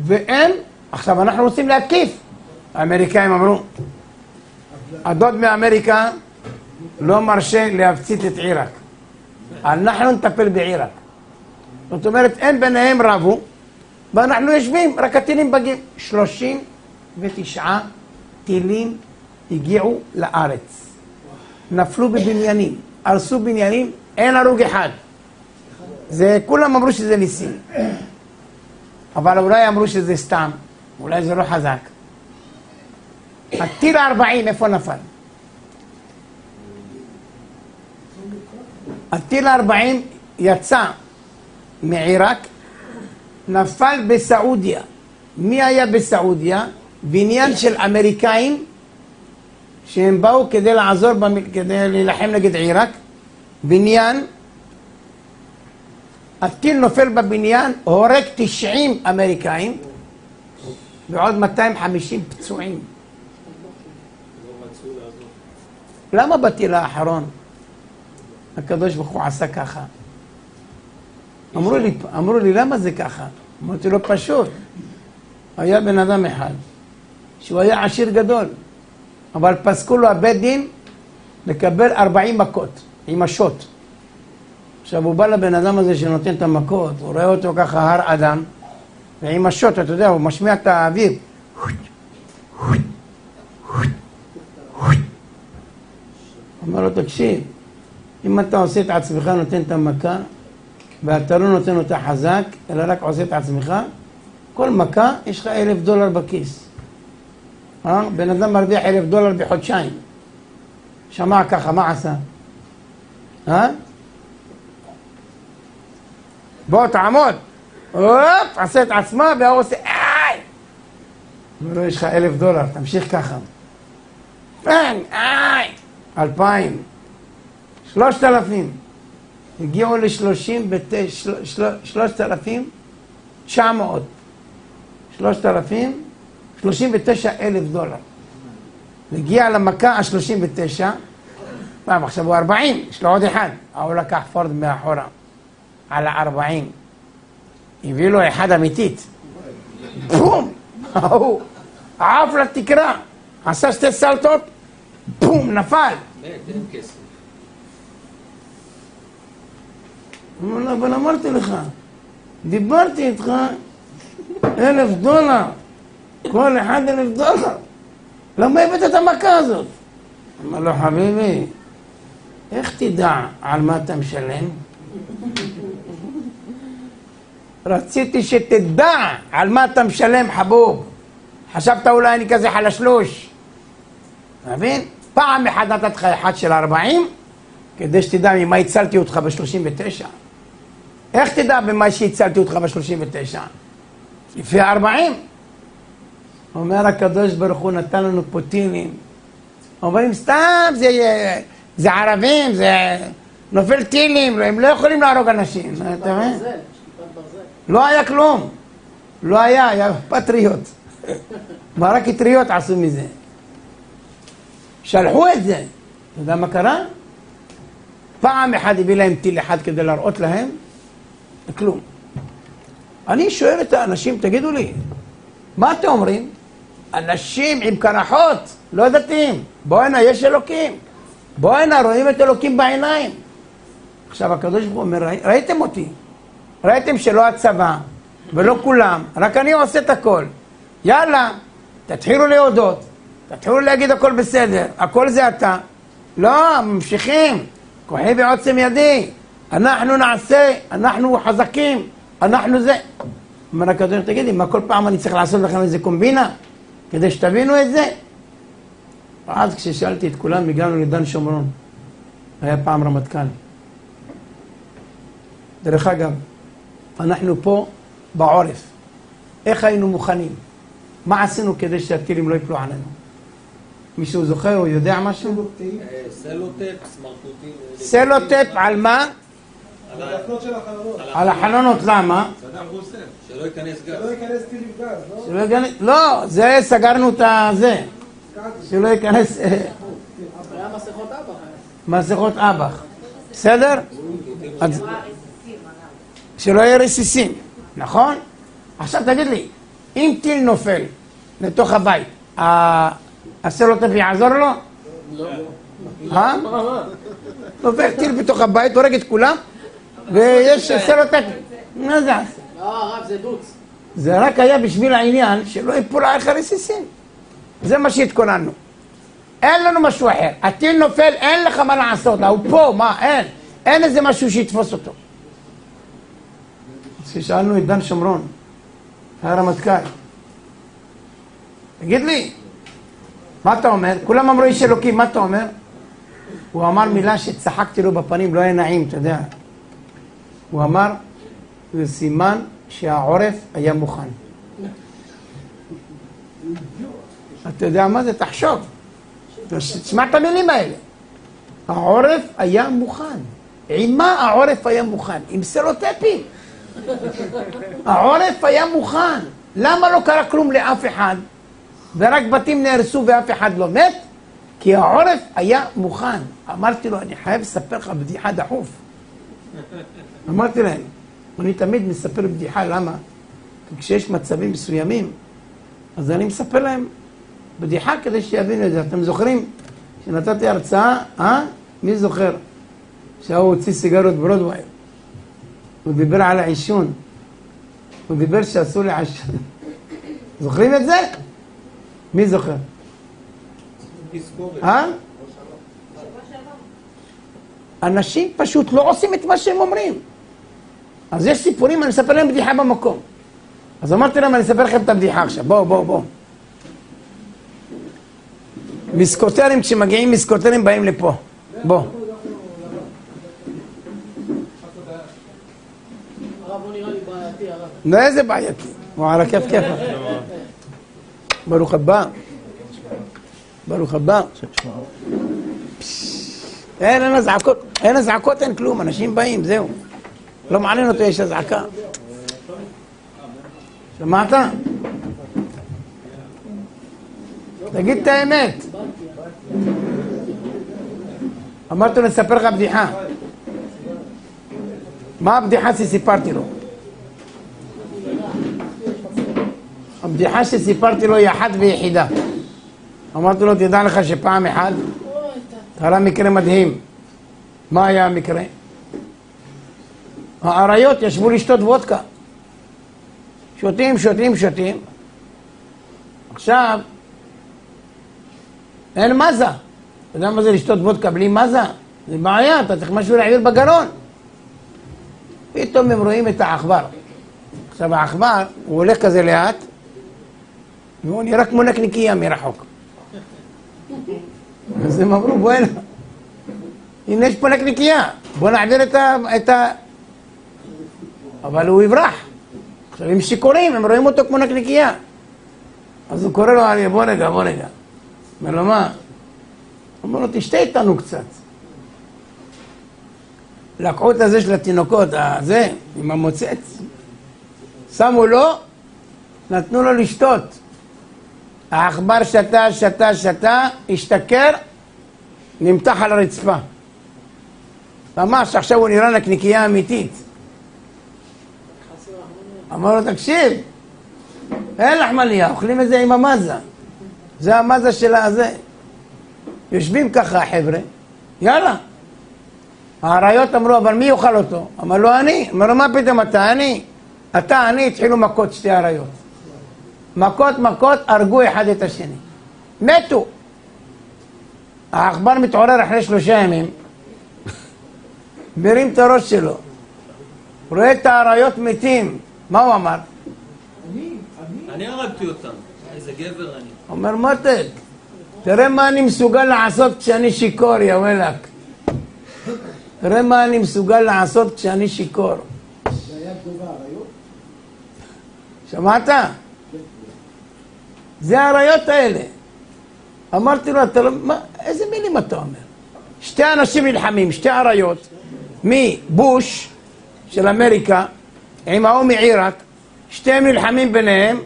והם, עכשיו אנחנו רוצים להתקיף. האמריקאים אמרו, הדוד מאמריקה לא מרשה להפציץ את עיראק. אנחנו נטפל בעיראק. זאת אומרת, הם ביניהם רבו, ואנחנו יושבים, רק הטילים בגים. 39 טילים הגיעו לארץ. נפלו בבניינים, הרסו בניינים, אין הרוג אחד. זה, כולם אמרו שזה ניסים. אבל אולי אמרו שזה סתם, אולי זה לא חזק. הטיל 40, איפה נפל? הטיל 40 יצא מעיראק, נפל בסעודיה. מי היה בסעודיה? בניין של אמריקאים שהם באו כדי לעזור, כדי להילחם נגד עיראק. בניין, הטיל נופל בבניין, הורג 90 אמריקאים ועוד 250 פצועים. למה בטיל האחרון הקדוש ברוך הוא עשה ככה? אמרו לי למה זה ככה? אמרתי לו פשוט. היה בן אדם אחד שהוא היה עשיר גדול, אבל פסקו לו הבית דין לקבל 40 מכות עם השוט. עכשיו הוא בא לבן אדם הזה שנותן את המכות, הוא רואה אותו ככה הר אדם, ועם השוט, אתה יודע, הוא משמיע את האוויר. אומר לו, תקשיב, אם אתה עושה את עצמך, נותן את המכה, ואתה לא נותן אותה חזק, אלא רק עושה את עצמך, כל מכה יש לך $1,000 בכיס. בן אדם מרוויח $1,000 בחודשיים. שמע ככה, מה עשה? בוא, תעמוד. עשה את עצמה, והוא עושה, איי! אומר לו, יש לך $1,000, תמשיך ככה. איי! 2,000. 3,000. הגיעו ל-3,900. 39,000 דולר. הגיע למכה ה-39. עכשיו הוא 40, יש לו עוד אחד. הוא לקח פורד מאחורה. על 40. הביא לו אחד אמיתית. בום! הוא עף לתקרה. עשה שתי סלטות. בום! נפל. אמרו לו, אבל אמרתי לך, דיברתי איתך $1,000. כל אחד $1,000. למה הבאת את המכה הזאת? אמר לו, חביבי, איך תדע על מה אתה משלם? רציתי שתדע על מה אתה משלם, חבוב. חשבת אולי אני כזה חלשלוש. מבין? פעם אחת נתת לך אחד של 40, כדי שתדע ממה הצלתי אותך ב-39. איך תדע במה שהצלתי אותך ב-39? לפי 40. אומר הקדוש ברוך הוא, נתן לנו פה טילים. אומרים, סתם, זה ערבים, זה נופל טילים, הם לא יכולים להרוג אנשים. אתה מבין? לא היה כלום. לא היה, היה פטריות. רק אטריות עשו מזה. שלחו את זה. אתה יודע מה קרה? פעם אחת הביא להם טיל אחד כדי להראות להם, כלום. אני שואל את האנשים, תגידו לי, מה אתם אומרים? אנשים עם קרחות, לא דתיים. בואו הנה, יש אלוקים. בואו הנה, רואים את אלוקים בעיניים. עכשיו הקדוש ברוך הוא אומר, ראיתם אותי? ראיתם שלא הצבא ולא כולם, רק אני עושה את הכל. יאללה, תתחילו להודות, תתחילו להגיד הכל בסדר, הכל זה אתה. לא, ממשיכים. כוחי ועוצם ידי, אנחנו נעשה, אנחנו חזקים, אנחנו זה. אומר הקדוש, תגידי, מה כל פעם אני צריך לעשות לכם איזה קומבינה? כדי שתבינו את זה. ואז כששאלתי את כולם, הגענו לדן שומרון. היה פעם רמטכ"ל. דרך אגב, אנחנו פה בעורף. איך היינו מוכנים? מה עשינו כדי שהטילים לא יפלו עלינו? מישהו זוכר או יודע משהו? סלוטייפ, סמרטוטים. סלוטייפ על מה? על הדפנות של החלונות. על החלונות, למה? שלא ייכנס גז. שלא ייכנס טילים גז, לא? לא, זה סגרנו את זה. שלא ייכנס... היה מסכות אבח. מסכות אבח. בסדר? שלא יהיה רסיסים, נכון? עכשיו תגיד לי, אם טיל נופל לתוך הבית, הסלוטייפ יעזור לו? לא. אה? נופל טיל בתוך הבית, הורג את כולם, ויש סלוטייפ. מה זה עשה? לא, הרב, זה דוץ. זה רק היה בשביל העניין שלא יפול עליך רסיסים. זה מה שהתכוננו. אין לנו משהו אחר. הטיל נופל, אין לך מה לעשות. הוא פה, מה? אין. אין איזה משהו שיתפוס אותו. כששאלנו את דן שומרון, הרמטכ"ל, תגיד לי, מה אתה אומר? כולם אמרו איש אלוקים, מה אתה אומר? הוא אמר מילה שצחקתי לו בפנים, לא היה נעים, אתה יודע. הוא אמר, זה סימן שהעורף היה מוכן. אתה יודע מה זה? תחשוב. תשמע את המילים האלה. העורף היה מוכן. עם מה העורף היה מוכן? עם סלוטייפים. העורף היה מוכן. למה לא קרה כלום לאף אחד? ורק בתים נהרסו ואף אחד לא מת? כי העורף היה מוכן. אמרתי לו, אני חייב לספר לך בדיחה דחוף. אמרתי להם, אני תמיד מספר בדיחה, למה? כי כשיש מצבים מסוימים, אז אני מספר להם בדיחה כדי שיבינו את זה. אתם זוכרים? כשנתתי הרצאה, מי זוכר? שהוא הוציא סיגרות ברודווי. הוא דיבר על העישון. הוא דיבר שאסור לעשן. זוכרים את זה? מי זוכר? אנשים פשוט לא עושים את מה שהם אומרים. אז יש סיפורים, אני אספר להם בדיחה במקום. אז אמרתי להם, אני אספר לכם את הבדיחה עכשיו. בואו. מיסקוטרים, כשמגיעים מיסקוטרים באים לפה. בואו. לא, איזה בעייתי. הוא על הכיף כיף. ברוך הבא. ברוך הבא. אין הזעקות, אין הזעקות, אין כלום, אנשים באים, זהו. לא מעניין אותו, יש הזעקה. שמעת? תגיד את האמת. אמרתי לו, נספר לך בדיחה. מה הבדיחה שסיפרתי לו? הבדיחה שסיפרתי לו היא אחת ויחידה. אמרתי לו, תדע לך שפעם אחד קרה מקרה מדהים. מה היה המקרה? האריות ישבו לשתות וודקה. שותים. עכשיו, אין מזה. אתה יודע מה זה לשתות וודקה בלי מזה? זה בעיה, אתה צריך משהו להעביר בגרון. פתאום הם רואים את העכבר. עכשיו העכבר, הוא הולך כזה לאט, והוא נראה כמו נקניקיה מרחוק. אז הם אמרו, בוא הנה, הנה יש פה נקניקיה, בוא נעביר את ה... אבל הוא יברח. עכשיו הם שיכורים, הם רואים אותו כמו נקניקיה. אז הוא קורא לו, אריה, בוא רגע. אומר לו, מה? אמרו לו, תשתה איתנו קצת. לקחו את הזה של התינוקות, הזה, עם המוצץ. שמו לו, נתנו לו לשתות. העכבר שתה, שתה, שתה, השתכר, נמתח על הרצפה. ממש, עכשיו הוא נראה נקניקייה אמיתית. אמר לו, תקשיב, אין לך מליה, אוכלים את זה עם המזה. זה המזה של הזה. יושבים ככה החבר'ה, יאללה. העריות אמרו, אבל מי יאכל אותו? אמר לו, אני. אמר לו, מה פתאום אתה? אני. אתה, אני, התחילו מכות שתי עריות. מכות, מכות, הרגו אחד את השני. מתו. העכבר מתעורר אחרי 3 ימים, מרים את הראש שלו, רואה את העריות מתים. מה הוא אמר? אני הרגתי אותם, איזה גבר אני. אומר, מותק, תראה מה אני מסוגל לעשות כשאני שיקור, יא וולק. תראה מה אני מסוגל לעשות כשאני שיקור. זה היה גובה עריות? שמעת? זה העריות האלה. אמרתי לו, אתה לא... איזה מילים אתה אומר? 2 אנשים נלחמים, 2 עריות, מבוש של אמריקה, עם ההוא מעיראק, 2 נלחמים ביניהם,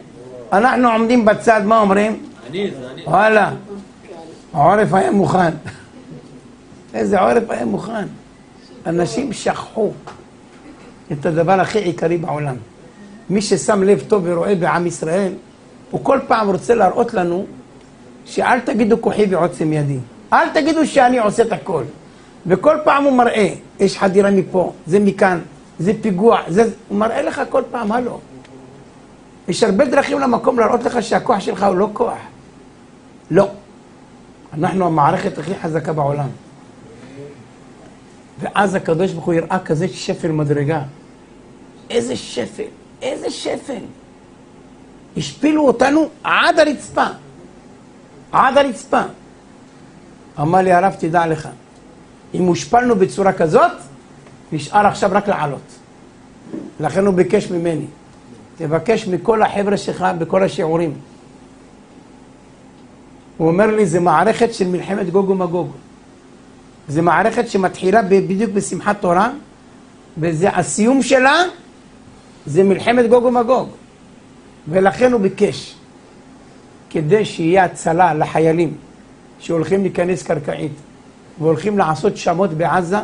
אנחנו עומדים בצד, מה אומרים? אני. וואלה, העורף היה מוכן. איזה עורף היה מוכן. אנשים שכחו את הדבר הכי עיקרי בעולם. מי ששם לב טוב ורואה בעם ישראל, הוא כל פעם רוצה להראות לנו שאל תגידו כוחי ועוצם ידי. אל תגידו שאני עושה את הכל. וכל פעם הוא מראה, יש חדירה מפה, זה מכאן, זה פיגוע, זה... הוא מראה לך כל פעם, הלו. יש הרבה דרכים למקום להראות לך שהכוח שלך הוא לא כוח. לא. אנחנו המערכת הכי חזקה בעולם. ואז הקדוש ברוך הוא יראה כזה שפל מדרגה. איזה שפל, איזה שפל. השפילו אותנו עד הרצפה. עד הרצפה. אמר לי הרב, תדע לך, אם הושפלנו בצורה כזאת, נשאר עכשיו רק לעלות. לכן הוא ביקש ממני. תבקש מכל החבר'ה שלך בכל השיעורים. הוא אומר לי, זה מערכת של מלחמת גוג ומגוג. זה מערכת שמתחילה בדיוק בשמחת תורה, וזה הסיום שלה, זה מלחמת גוג ומגוג. ולכן הוא ביקש, כדי שיהיה הצלה לחיילים, שהולכים להיכנס קרקעית, והולכים לעשות שמות בעזה,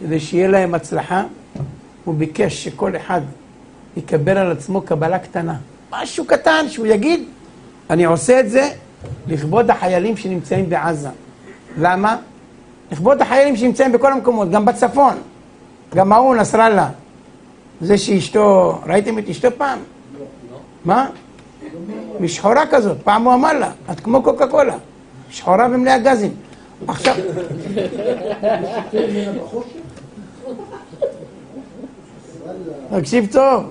כדי שיהיה להם הצלחה, הוא ביקש שכל אחד יקבל על עצמו קבלה קטנה. משהו קטן שהוא יגיד, אני עושה את זה לכבוד החיילים שנמצאים בעזה. למה? לכבוד החיילים שנמצאים בכל המקומות, גם בצפון. גם ההוא נסראללה. זה שאשתו, ראיתם את אשתו פעם? מה? משחורה כזאת, פעם הוא אמר לה, את כמו קוקה קולה. שחורה במלאה גזים. עכשיו... תקשיב טוב.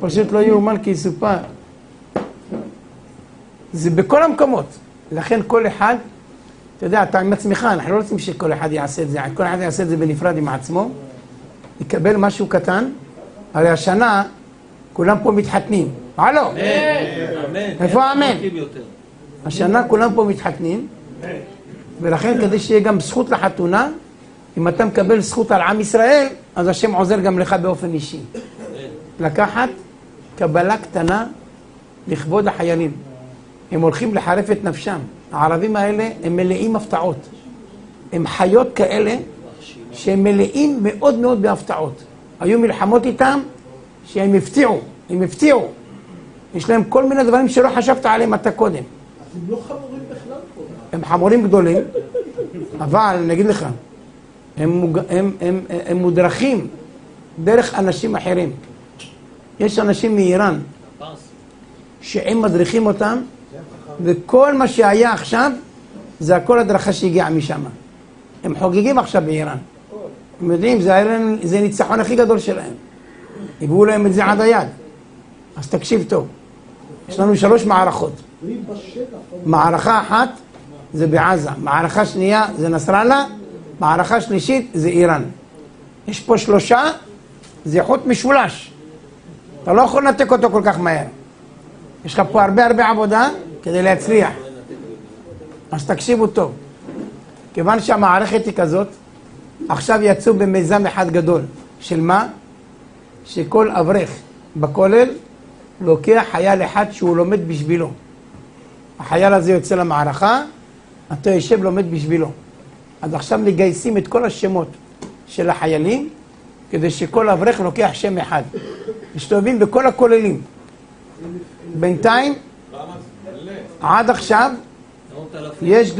פשוט לא יאומן כי יסופר. זה בכל המקומות. לכן כל אחד, אתה יודע, אתה עם עצמך, אנחנו לא רוצים שכל אחד יעשה את זה. כל אחד יעשה את זה בנפרד עם עצמו. יקבל משהו קטן. הרי השנה, כולם פה מתחתנים. הלו? אמן. איפה אמן? השנה כולם פה מתחתנים. ולכן כדי שיהיה גם זכות לחתונה, אם אתה מקבל זכות על עם ישראל, אז השם עוזר גם לך באופן אישי. לקחת קבלה קטנה לכבוד החיילים. הם הולכים לחרף את נפשם. הערבים האלה הם מלאים הפתעות. הם חיות כאלה שהם מלאים מאוד מאוד בהפתעות. היו מלחמות איתם שהם הפתיעו. הם הפתיעו. יש להם כל מיני דברים שלא חשבת עליהם אתה קודם. אז הם לא חמורים בכלל פה. הם חמורים גדולים, אבל נגיד לך, הם מודרכים דרך אנשים אחרים. יש אנשים מאיראן שהם מדריכים אותם, וכל מה שהיה עכשיו זה הכל הדרכה שהגיעה משם. הם חוגגים עכשיו באיראן. הם יודעים, זה הניצחון הכי גדול שלהם. הביאו להם את זה עד היד. אז תקשיב טוב. יש לנו 3 מערכות. מערכה אחת זה בעזה, מערכה שנייה זה נסראללה, מערכה שלישית זה איראן. יש פה 3, זה חוט משולש. אתה לא יכול לנתק אותו כל כך מהר. יש לך פה הרבה עבודה כדי להצליח. אז תקשיבו טוב. כיוון שהמערכת היא כזאת, עכשיו יצאו במיזם אחד גדול. של מה? שכל אברך בכולל לוקח חייל אחד שהוא לומד בשבילו. החייל הזה יוצא למערכה, אתה יושב לומד בשבילו. אז עכשיו מגייסים את כל השמות של החיילים, כדי שכל אברך לוקח שם אחד. משתובבים בכל הכוללים. בינתיים, עד עכשיו, יש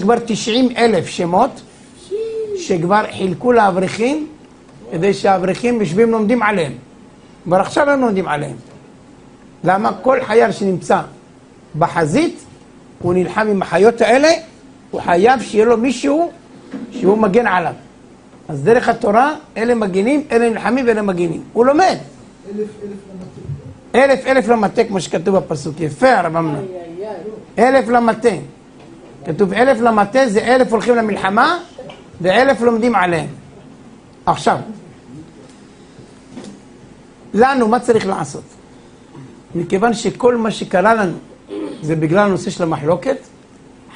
כבר 90,000 שמות שכבר חילקו לאברכים, כדי שהאברכים יושבים לומדים עליהם. כבר עכשיו הם לומדים עליהם. למה? כל חייל שנמצא בחזית, הוא נלחם עם החיות האלה, הוא חייב שיהיה לו מישהו שהוא מגן עליו. אז דרך התורה, אלה מגינים, אלה נלחמים ואלה מגינים. הוא לומד. 1,000 למטה, כמו שכתוב בפסוק. יפה, הרב אמנון. 1,000 למטה. כתוב 1,000 למטה, זה 1,000 הולכים למלחמה, ו1,000 לומדים עליהם. עכשיו, לנו מה צריך לעשות? מכיוון שכל מה שקרה לנו, זה בגלל הנושא של המחלוקת,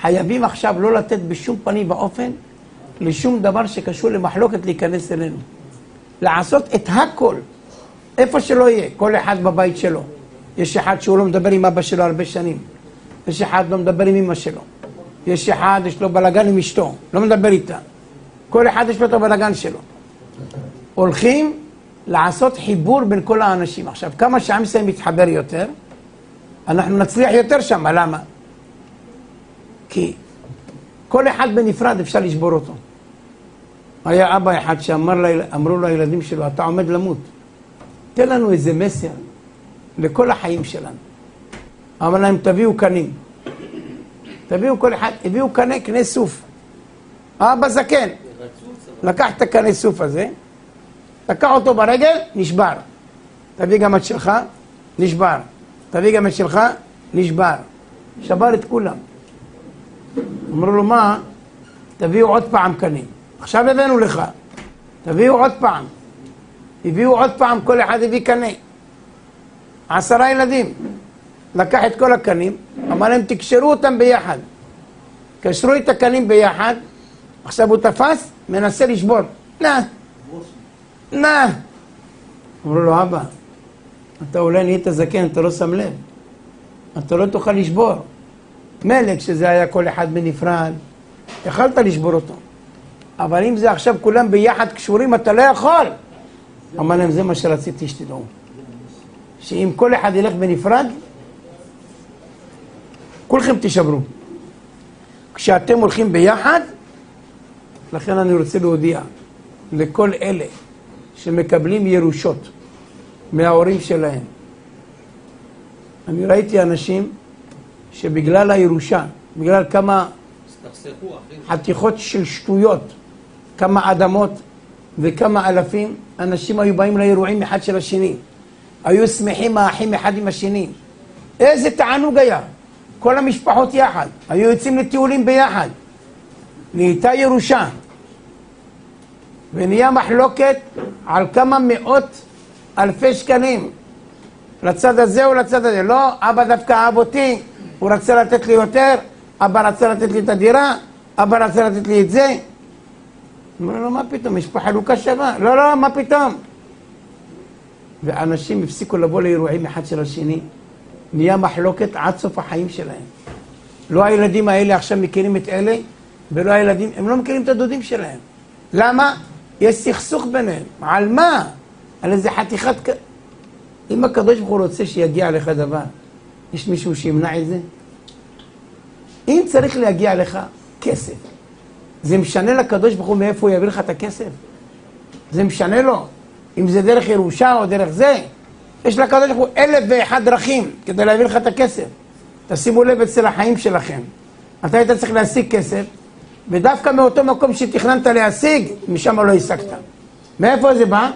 חייבים עכשיו לא לתת בשום פנים ואופן, לשום דבר שקשור למחלוקת להיכנס אלינו. לעשות את הכל, איפה שלא יהיה, כל אחד בבית שלו. יש אחד שהוא לא מדבר עם אבא שלו הרבה שנים. יש אחד לא מדבר עם אמא שלו. יש אחד, יש לו בלגן עם אשתו, לא מדבר איתה. כל אחד יש לו את הבלגן שלו. הולכים לעשות חיבור בין כל האנשים. עכשיו, כמה שעם ישראל מתחבר יותר, אנחנו נצליח יותר שם. למה? כי כל אחד בנפרד אפשר לשבור אותו. היה אבא אחד שאמרו לו הילדים שלו, אתה עומד למות. תן לנו איזה מסר לכל החיים שלנו. אמר להם, תביאו קנים. תביאו כל אחד, הביאו קני סוף. אבא זקן. לקח את הקני סוף הזה, לקח אותו ברגל, נשבר. תביא גם את שלך, נשבר. תביא גם את שלך, נשבר. שבר את כולם. אמרו לו, מה? תביאו עוד פעם קנים. עכשיו הבאנו לך. תביאו עוד פעם. הביאו עוד פעם, כל אחד הביא קנה. 10 ילדים. לקח את כל הקנים, אמר להם, תקשרו אותם ביחד. קשרו את הקנים ביחד, עכשיו הוא תפס, מנסה לשבור. נא. אמרו לו, אבא, אתה אולי נהיית זקן, אתה לא שם לב. אתה לא תוכל לשבור. מלך שזה היה כל אחד בנפרד, יכלת לשבור אותו. אבל אם זה עכשיו כולם ביחד קשורים, אתה לא יכול. אמר להם, זה מה שרציתי שתדעו. שאם כל אחד ילך בנפרד, כולכם תשברו. כשאתם הולכים ביחד, לכן אני רוצה להודיע לכל אלה שמקבלים ירושות מההורים שלהם. אני ראיתי אנשים שבגלל הירושה, בגלל כמה חתיכות של שטויות, כמה אדמות וכמה אלפים, אנשים היו באים לאירועים אחד של השני. היו שמחים האחים אחד עם השני. איזה תענוג היה. כל המשפחות יחד, היו יוצאים לטיולים ביחד, נהייתה ירושה, ונהיה מחלוקת על כמה מאות אלפי שקלים, לצד הזה או לצד הזה, לא, אבא דווקא אהב אותי, הוא רצה לתת לי יותר, אבא רצה לתת לי את הדירה, אבא רצה לתת לי את זה. אמרו לו, מה פתאום, יש פה חלוקה שווה, לא, מה פתאום? ואנשים הפסיקו לבוא לאירועים אחד של השני, נהיה מחלוקת עד סוף החיים שלהם. לא הילדים האלה עכשיו מכירים את אלה, ולא הילדים, הם לא מכירים את הדודים שלהם. למה? יש סכסוך ביניהם. על מה? על איזה חתיכת... אם הקדוש ברוך הוא רוצה שיגיע לך דבר, יש מישהו שימנע את זה? אם צריך להגיע לך כסף, זה משנה לקדוש ברוך הוא מאיפה הוא יביא לך את הכסף? זה משנה לו. אם זה דרך ירושה או דרך זה, יש לקדוש ברוך הוא 1,001 דרכים כדי להביא לך את הכסף. תשימו לב אצל החיים שלכם. אתה היית צריך להשיג כסף, ודווקא מאותו מקום שתכננת להשיג, משם לא השגת. מאיפה זה בא?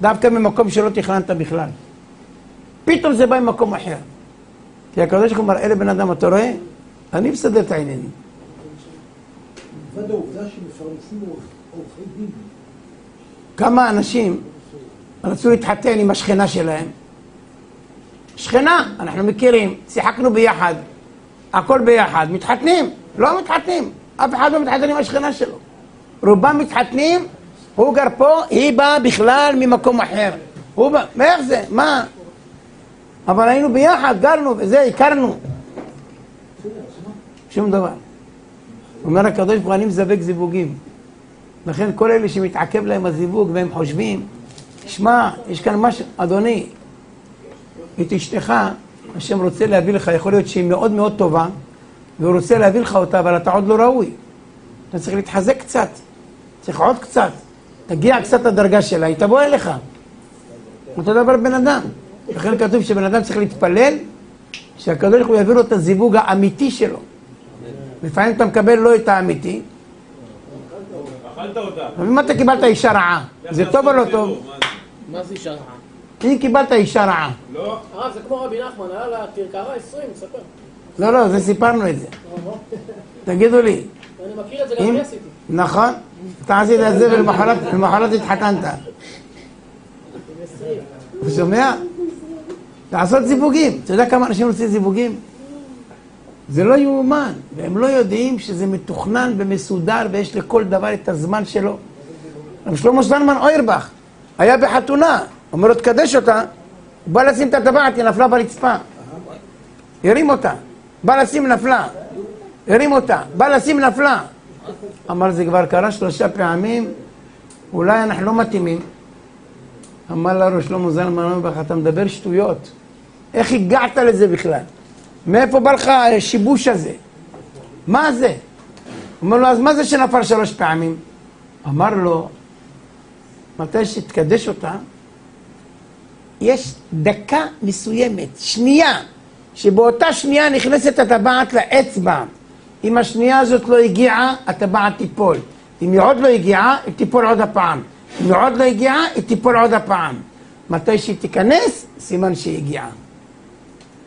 דווקא ממקום שלא תכננת בכלל. פתאום זה בא ממקום אחר. כי הקדוש ברוך הוא מראה לבן אדם, אתה רואה? אני מסדר את העניינים. ועד העובדה שמפרנסים עורכי דין. כמה אנשים רצו להתחתן עם השכנה שלהם. שכנה, אנחנו מכירים, שיחקנו ביחד, הכל ביחד, מתחתנים, לא מתחתנים, אף אחד לא מתחתן עם השכנה שלו. רובם מתחתנים הוא גר פה, היא באה בכלל ממקום אחר. הוא בא, איך זה? מה? אבל היינו ביחד, גרנו וזה, הכרנו. שום דבר. אומר הקדוש ברוך הוא, אני מזווק זיווגים. לכן כל אלה שמתעכב להם הזיווג והם חושבים, שמע, יש כאן משהו, אדוני, את אשתך, השם רוצה להביא לך, יכול להיות שהיא מאוד מאוד טובה, והוא רוצה להביא לך אותה, אבל אתה עוד לא ראוי. אתה צריך להתחזק קצת, צריך עוד קצת. תגיע קצת לדרגה שלה, היא תבוא אליך. אותו דבר בן אדם. לכן כתוב שבן אדם צריך להתפלל, שהקדוש ברוך הוא יביא לו את הזיווג האמיתי שלו. לפעמים אתה מקבל לא את האמיתי. אכלת אותה. ומה אתה קיבלת אישה רעה? זה טוב או לא טוב? מה זה אישה רעה? היא קיבלת אישה רעה. לא. זה כמו רבי נחמן, היה לה תרקרה 20, ספר. לא, לא, זה סיפרנו את זה. תגידו לי. אני מכיר את זה, גם עשיתי. נכון. אתה עשית את זה ולמחרת התחתנת. אתה שומע? לעשות זיווגים. אתה יודע כמה אנשים עושים זיווגים? זה לא יאומן, והם לא יודעים שזה מתוכנן ומסודר ויש לכל דבר את הזמן שלו. רב שלמה זלמן אוירבך היה בחתונה, אומר לו תקדש אותה, הוא בא לשים את הטבעת, היא נפלה ברצפה. הרים אותה, בא לשים נפלה, הרים אותה, בא לשים נפלה. אמר זה כבר קרה 3 פעמים, אולי אנחנו לא מתאימים. אמר לה רב שלמה זלמן אוירבך, אתה מדבר שטויות, איך הגעת לזה בכלל? מאיפה בא לך השיבוש הזה? מה זה? אומר לו, אז מה זה שנפל 3 פעמים? אמר לו, מתי שתקדש אותה, יש דקה מסוימת, שנייה, שבאותה שנייה נכנסת הטבעת לאצבע. אם השנייה הזאת לא הגיעה, הטבעת תיפול. אם היא עוד לא הגיעה, היא תיפול עוד הפעם. אם היא עוד לא הגיעה, היא תיפול עוד הפעם. מתי שתיכנס, סימן שהיא הגיעה.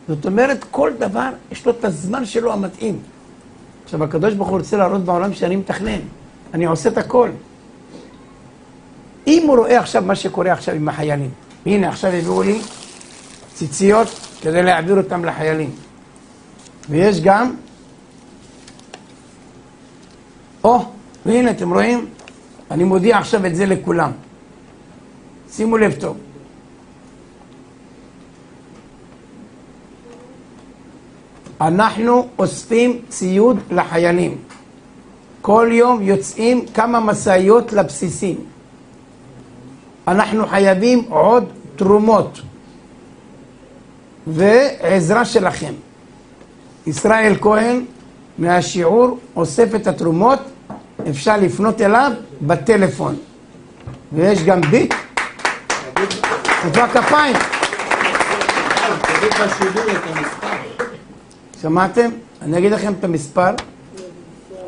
זאת אומרת, כל דבר יש לו את הזמן שלו המתאים. עכשיו, הקדוש ברוך הוא רוצה להראות בעולם שאני מתכנן. אני עושה את הכל. אם הוא רואה עכשיו מה שקורה עכשיו עם החיילים, והנה, עכשיו הביאו לי ציציות כדי להעביר אותם לחיילים. ויש גם... והנה, אתם רואים? אני מודיע עכשיו את זה לכולם. שימו לב טוב. אנחנו אוספים ציוד לחיילים. כל יום יוצאים כמה משאיות לבסיסים. אנחנו חייבים עוד תרומות ועזרה שלכם. ישראל כהן מהשיעור אוסף את התרומות, אפשר לפנות אליו בטלפון. ויש גם ביט. תפעו כפיים. תגיד בשידור את המספר. שמעתם? אני אגיד לכם את המספר.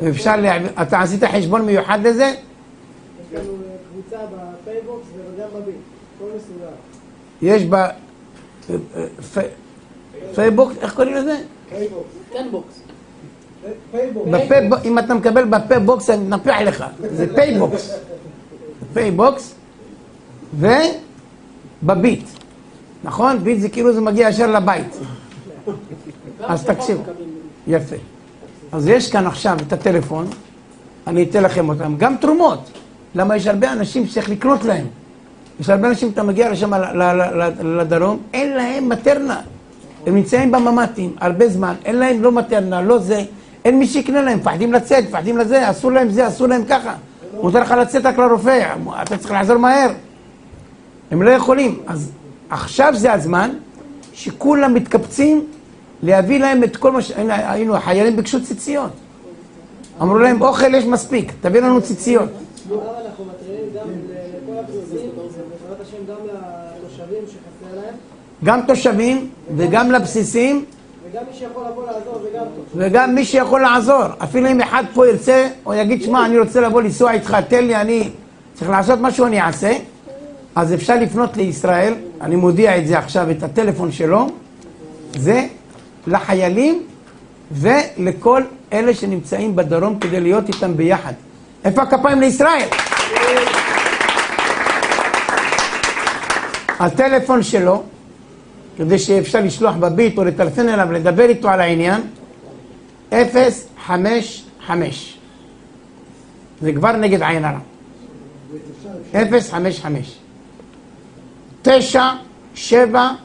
אפשר להעביר... אתה עשית חשבון מיוחד לזה? יש לנו קבוצה בפייבוקס וגם בביט. כל מסודר. יש ב... פייבוקס? איך קוראים לזה? פייבוקס. קנבוקס. פייבוקס. אם אתה מקבל בפייבוקס, אני נפיח לך. זה פייבוקס. פייבוקס ובביט. נכון? ביט זה כאילו זה מגיע ישר לבית. אז תקשיבו, יפה. אז יש כאן עכשיו את הטלפון, אני אתן לכם אותם, גם תרומות. למה יש הרבה אנשים שצריך לקנות להם. יש הרבה אנשים, אתה מגיע לשם לדרום, אין להם מטרנה. הם נמצאים בממתים הרבה זמן, אין להם לא מטרנה, לא זה, אין מי שיקנה להם, פחדים לצאת, פחדים לזה, אסור להם זה, אסור להם ככה. מותר לך לצאת רק לרופא, אתה צריך לעזור מהר. הם לא יכולים. אז עכשיו זה הזמן שכולם מתקבצים, להביא להם את כל מה ש... היינו, החיילים ביקשו ציציות. אמרו להם, אוכל יש מספיק, תביא לנו ציציות. אנחנו מתריעים גם לכל הבסיסים, ובעזרת השם גם לתושבים שחסר להם. גם תושבים וגם לבסיסים. וגם מי שיכול לבוא לעזור, וגם תושבים. וגם מי שיכול לעזור. אפילו אם אחד פה ירצה, או יגיד, שמע, אני רוצה לבוא לנסוע איתך, תן לי, אני צריך לעשות משהו, אני אעשה. אז אפשר לפנות לישראל, אני מודיע את זה עכשיו, את הטלפון שלו. זה... לחיילים ולכל אלה שנמצאים בדרום כדי להיות איתם ביחד. איפה הכפיים לישראל? הטלפון שלו, כדי שאפשר לשלוח בביט או לטלפון אליו, לדבר איתו על העניין, 055. זה כבר נגד עין הרע. 055 974 7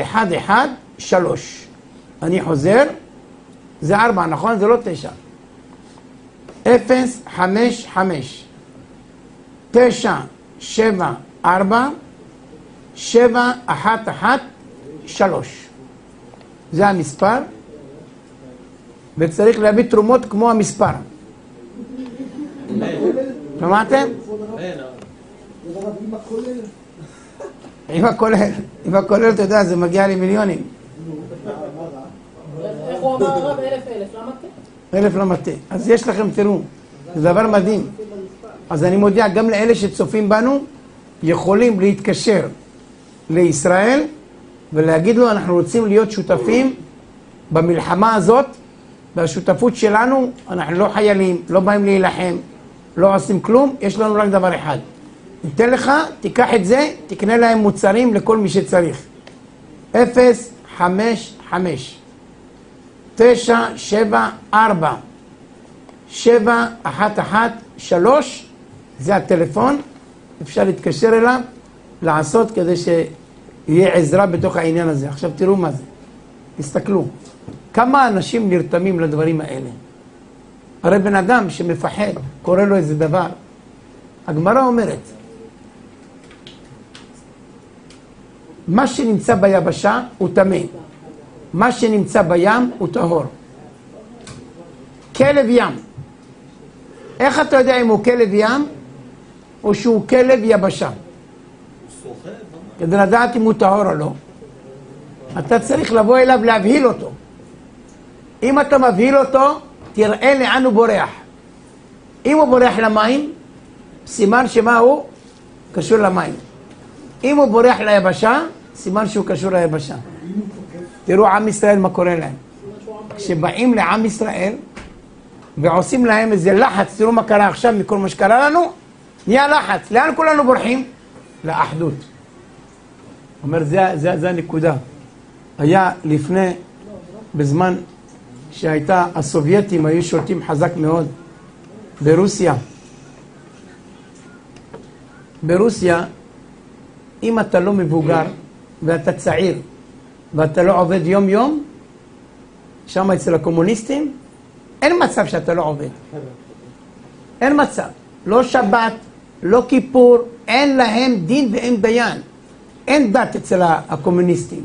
1 1 3. אני חוזר, זה 4 נכון? זה לא 9. 055 974 7 1 1 3. זה המספר, וצריך להביא תרומות כמו המספר. שמעתם? עם הכולל, עם הכולל, אתה יודע, זה מגיע לי מיליונים. איך הוא אמר הרב? 1000 למטה? 1000 למטה. אז יש לכם, תראו, זה דבר מדהים. אז אני מודיע גם לאלה שצופים בנו, יכולים להתקשר לישראל ולהגיד לו, אנחנו רוצים להיות שותפים במלחמה הזאת. והשותפות שלנו, אנחנו לא חיילים, לא באים להילחם, לא עושים כלום, יש לנו רק דבר אחד. ניתן לך, תיקח את זה, תקנה להם מוצרים לכל מי שצריך. 055 974 7 1 1 3. זה הטלפון, אפשר להתקשר אליו, לעשות כדי שיהיה עזרה בתוך העניין הזה. עכשיו תראו מה זה, תסתכלו כמה אנשים נרתמים לדברים האלה. הרי בן אדם שמפחד, קורא לו איזה דבר, הגמרא אומרת, מה שנמצא ביבשה הוא טמא, מה שנמצא בים הוא טהור. כלב ים, איך אתה יודע אם הוא כלב ים או שהוא כלב יבשה? כדי לדעת אם הוא טהור או לא, אתה צריך לבוא אליו, להבהיל אותו. אם אתה מבהיל אותו, תראה לאן הוא בורח. אם הוא בורח למים, סימן שמה הוא? קשור למים. אם הוא בורח ליבשה, סימן שהוא קשור ליבשה. תראו עם ישראל מה קורה להם. כשבאים לעם ישראל ועושים להם איזה לחץ, תראו מה קרה עכשיו מכל מה שקרה לנו, נהיה לחץ. לאן כולנו בורחים? לאחדות. אומר, זה הנקודה. היה לפני, בזמן שהייתה, הסובייטים היו שולטים חזק מאוד ברוסיה. ברוסיה, אם אתה לא מבוגר ואתה צעיר ואתה לא עובד יום יום, שם אצל הקומוניסטים אין מצב שאתה לא עובד. אין מצב, לא שבת, לא כיפור, אין להם דין ואין דיין. אין דת אצל הקומוניסטים,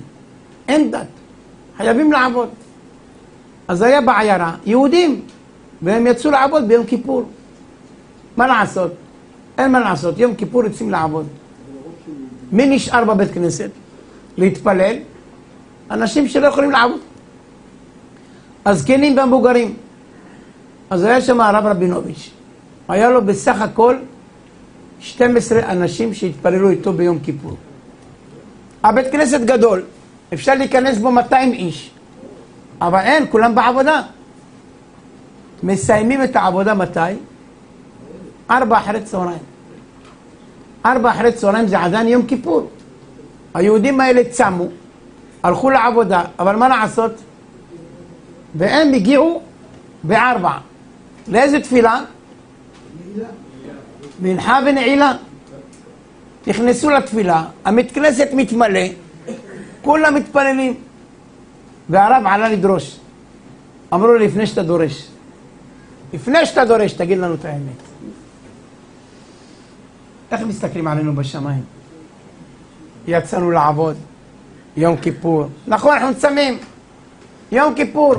אין דת, חייבים לעבוד. אז היה בעיירה יהודים והם יצאו לעבוד ביום כיפור. מה לעשות? אין מה לעשות, יום כיפור יוצאים לעבוד. מי נשאר בבית כנסת להתפלל? אנשים שלא יכולים לעבוד, הזקנים והמבוגרים. אז היה שם הרב רבינוביץ', היה לו בסך הכל 12 אנשים שהתפללו איתו ביום כיפור. הבית כנסת גדול, אפשר להיכנס בו 200 איש, אבל אין, כולם בעבודה. מסיימים את העבודה מתי? 4 אחרי צהריים. 4 אחרי צהריים זה עדיין יום כיפור. היהודים האלה צמו, הלכו לעבודה, אבל מה לעשות? והם הגיעו ב4. לאיזה תפילה? מנחה ונעילה. נכנסו לתפילה, המתכנסת מתמלא, כולם מתפללים. והרב עלה לדרוש. אמרו לו, לפני שאתה דורש, לפני שאתה דורש, תגיד לנו את האמת. איך מסתכלים עלינו בשמיים? יצאנו לעבוד, יום כיפור. נכון, אנחנו צמים, יום כיפור.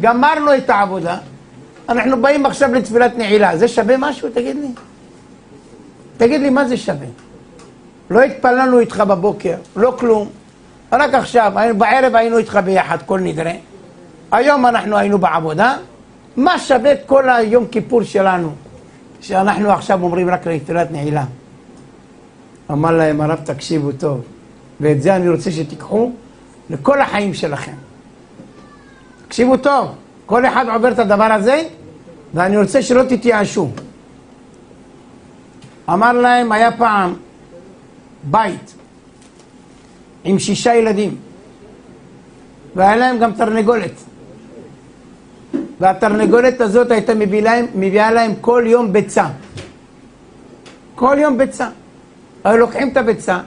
גמרנו את העבודה, אנחנו באים עכשיו לתפילת נעילה. זה שווה משהו? תגיד לי. תגיד לי, מה זה שווה? לא התפללנו איתך בבוקר, לא כלום. רק עכשיו, בערב היינו איתך ביחד, כל נדרה. היום אנחנו היינו בעבודה. מה שווה כל היום כיפור שלנו, שאנחנו עכשיו אומרים רק לתפילת נעילה? אמר להם הרב, תקשיבו טוב, ואת זה אני רוצה שתיקחו לכל החיים שלכם. תקשיבו טוב, כל אחד עובר את הדבר הזה, ואני רוצה שלא תתייאשו. אמר להם, היה פעם בית עם 6 ילדים. והיה להם גם תרנגולת. והתרנגולת הזאת הייתה מביאה להם כל יום ביצה. כל יום ביצה. היו לוקחים את הביצה,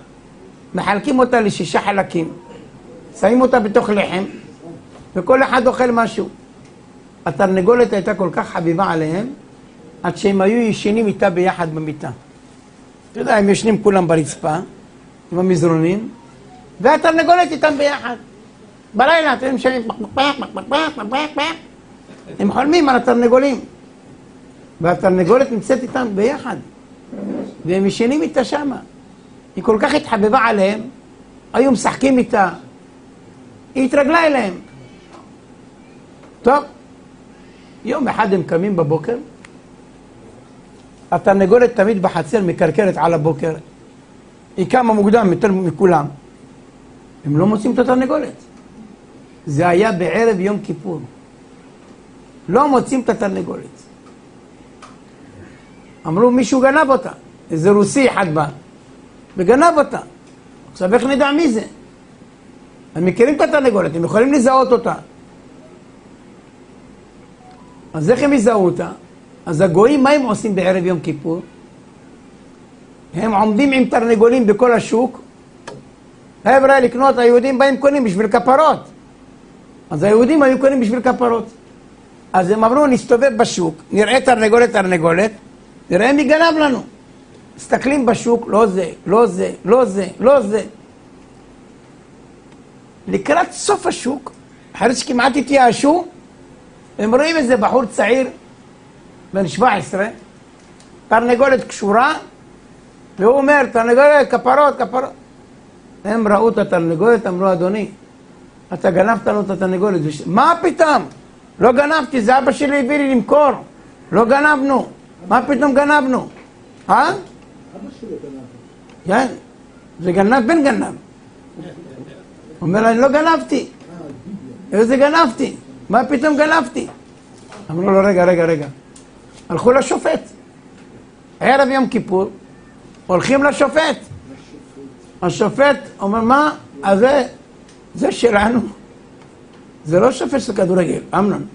מחלקים אותה לשישה חלקים, שמים אותה בתוך לחם, וכל אחד אוכל משהו. התרנגולת הייתה כל כך חביבה עליהם, עד שהם היו ישנים איתה ביחד במיטה. אתה יודע, הם ישנים כולם ברצפה, עם המזרונים, והתרנגולת איתם ביחד. בלילה, אתם משנים, הם חולמים על התרנגולים. והתרנגולת נמצאת איתם ביחד. והם ישנים איתה שמה. היא כל כך התחבבה עליהם, היו משחקים איתה, היא התרגלה אליהם. טוב, יום אחד הם קמים בבוקר, התרנגולת תמיד בחצר מקרקרת על הבוקר, היא קמה מוקדם יותר מכולם, הם לא מוצאים את התרנגולת. זה היה בערב יום כיפור. לא מוצאים את התרנגולת. אמרו מישהו גנב אותה, איזה רוסי אחד בא, וגנב אותה. עכשיו איך נדע מי זה? הם מכירים את התרנגולת, הם יכולים לזהות אותה. אז איך הם יזהו אותה? אז הגויים, מה הם עושים בערב יום כיפור? הם עומדים עם תרנגולים בכל השוק, העברה לקנות, היהודים באים קונים בשביל כפרות. אז היהודים היו קונים בשביל כפרות. אז הם אמרו, נסתובב בשוק, נראה תרנגולת, נראה מי גנב לנו. מסתכלים בשוק, לא זה, לא זה, לא זה, לא זה. לקראת סוף השוק, אחרי שכמעט התייאשו, הם רואים איזה בחור צעיר, בן 17, תרנגולת קשורה, והוא אומר, תרנגולת, כפרות, כפרות. הם ראו את התרנגולת, אמרו, אדוני, אתה גנבת לנו את התרנגולת. מה פתאום? לא גנבתי, זה אבא שלי הביא לי למכור. לא גנבנו. מה פתאום גנבנו? אה? אבא שלי גנב. כן, זה גנב בן גנב. הוא אומר, אני לא גנבתי. איזה גנבתי? מה פתאום גנבתי? אמרו לו, רגע. הלכו לשופט. ערב יום כיפור, הולכים לשופט. השופט אומר, מה? אז זה שלנו. זה לא שופט של כדורגל, אמנון.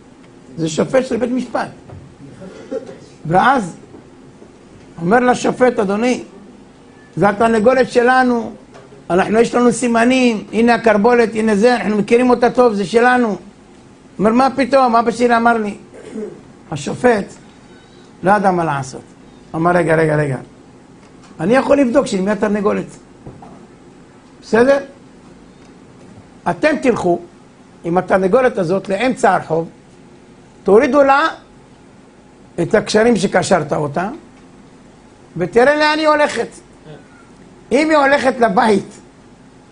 זה שופט של בית משפט. ואז אומר לשופט, אדוני, זה התרנגולת שלנו, יש לנו סימנים, הנה הקרבולת, הנה זה, אנחנו מכירים אותה טוב, זה שלנו. אומר, מה פתאום? אבא שלי אמר לי. השופט לא ידע מה לעשות. אמר, רגע. אני יכול לבדוק של מי התרנגולת. בסדר? אתם תלכו עם התרנגולת הזאת לאמצע הרחוב, תורידו לה את הקשרים שקשרת אותה, ותראה לאן היא הולכת. אם היא הולכת לבית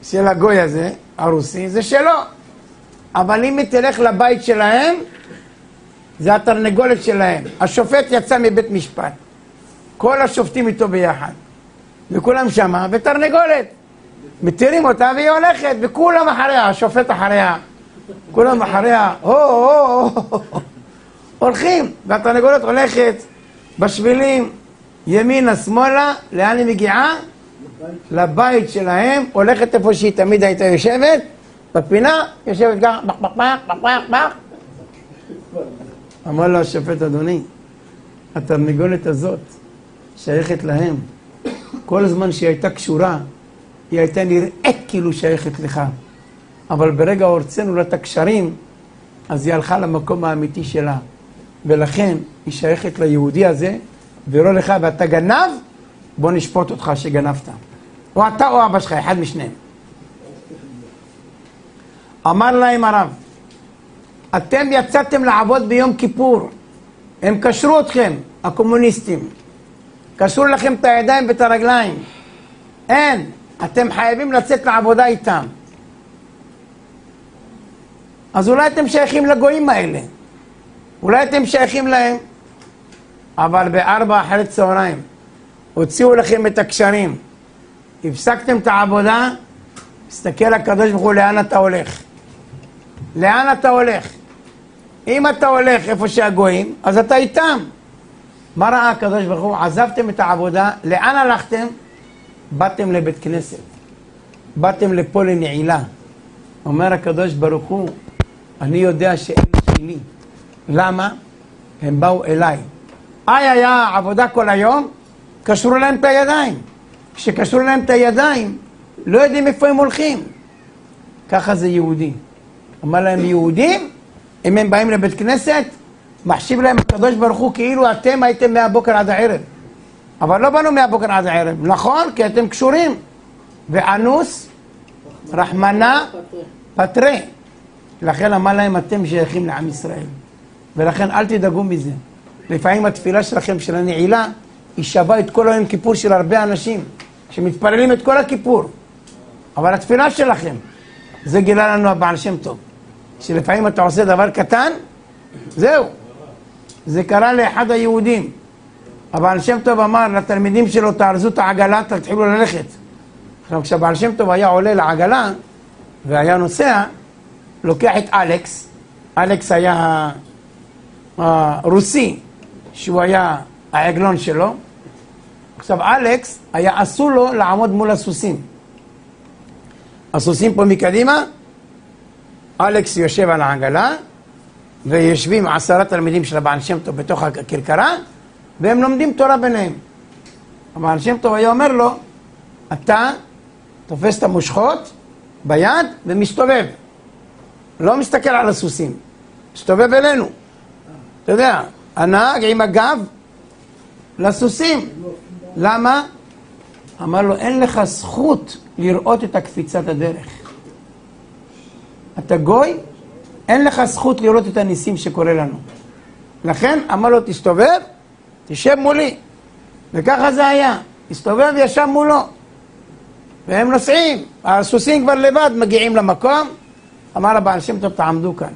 של הגוי הזה, הרוסי, זה שלו. אבל אם היא תלך לבית שלהם, זה התרנגולת שלהם. השופט יצא מבית משפט. כל השופטים איתו ביחד. וכולם שמה, ותרנגולת. מתירים אותה והיא הולכת, וכולם אחריה, השופט אחריה. כולם אחריה, הולכים. והתרנגולת הולכת בשבילים, ימינה, שמאלה, לאן היא מגיעה? לבית שלהם, הולכת איפה שהיא תמיד הייתה יושבת, בפינה, יושבת גם, בח. אמר לו השופט, אדוני, התרנגולת הזאת שייכת להם. כל הזמן שהיא הייתה קשורה, היא הייתה נראית כאילו שייכת לך. אבל ברגע הורצנו לה את הקשרים, אז היא הלכה למקום האמיתי שלה. ולכן היא שייכת ליהודי הזה, ולא לך, ואתה גנב, בוא נשפוט אותך שגנבת. או אתה או אבא שלך, אחד משניהם. אמר להם הרב, אתם יצאתם לעבוד ביום כיפור. הם קשרו אתכם, הקומוניסטים. קשרו לכם את הידיים ואת הרגליים. אין, אתם חייבים לצאת לעבודה איתם. אז אולי אתם שייכים לגויים האלה. אולי אתם שייכים להם. אבל ב16:00 הוציאו לכם את הקשרים. הפסקתם את העבודה, תסתכל הקדוש ברוך הוא לאן אתה הולך. לאן אתה הולך? אם אתה הולך איפה שהגויים, אז אתה איתם. מה ראה הקדוש ברוך הוא? עזבתם את העבודה, לאן הלכתם? באתם לבית כנסת. באתם לפה לנעילה. אומר הקדוש ברוך הוא, אני יודע שהם שלי. למה? הם באו אליי. היה עבודה כל היום, קשרו להם את הידיים. כשקשרו להם את הידיים, לא יודעים איפה הם הולכים. ככה זה יהודי. אמר להם יהודים, אם הם באים לבית כנסת, מחשיב להם הקדוש ברוך הוא כאילו אתם הייתם מהבוקר עד הערב. אבל לא באנו מהבוקר עד הערב, נכון? כי אתם קשורים. ואנוס, רחמנה, פטרי. לכן אמר להם אתם שייכים לעם ישראל. ולכן אל תדאגו מזה. לפעמים התפילה שלכם של הנעילה היא שווה את כל היום כיפור של הרבה אנשים שמתפללים את כל הכיפור. אבל התפילה שלכם, זה גילה לנו הבעל שם טוב. שלפעמים אתה עושה דבר קטן, זהו. זה קרה לאחד היהודים. הבעל שם טוב אמר לתלמידים שלו, תארזו את העגלה, תתחילו ללכת. עכשיו כשהבעל שם טוב היה עולה לעגלה והיה נוסע, לוקח את אלכס. אלכס היה הרוסי, שהוא היה העגלון שלו. עכשיו אלכס היה אסור לו לעמוד מול הסוסים. הסוסים פה מקדימה, אלכס יושב על העגלה, ויושבים 10 תלמידים של הבעל שם טוב בתוך הכרכרה, והם לומדים תורה ביניהם. הבעל שם טוב היה אומר לו, אתה תופס את המושכות ביד ומסתובב. לא מסתכל על הסוסים, מסתובב אלינו. אתה יודע, הנהג עם הגב לסוסים. למה? אמר לו, אין לך זכות לראות את הקפיצת הדרך. אתה גוי, אין לך זכות לראות את הניסים שקורה לנו. לכן אמר לו, תסתובב, תשב מולי. וככה זה היה, הסתובב ישב מולו. והם נוסעים, הסוסים כבר לבד מגיעים למקום. אמר הבעל שם טוב, תעמדו כאן.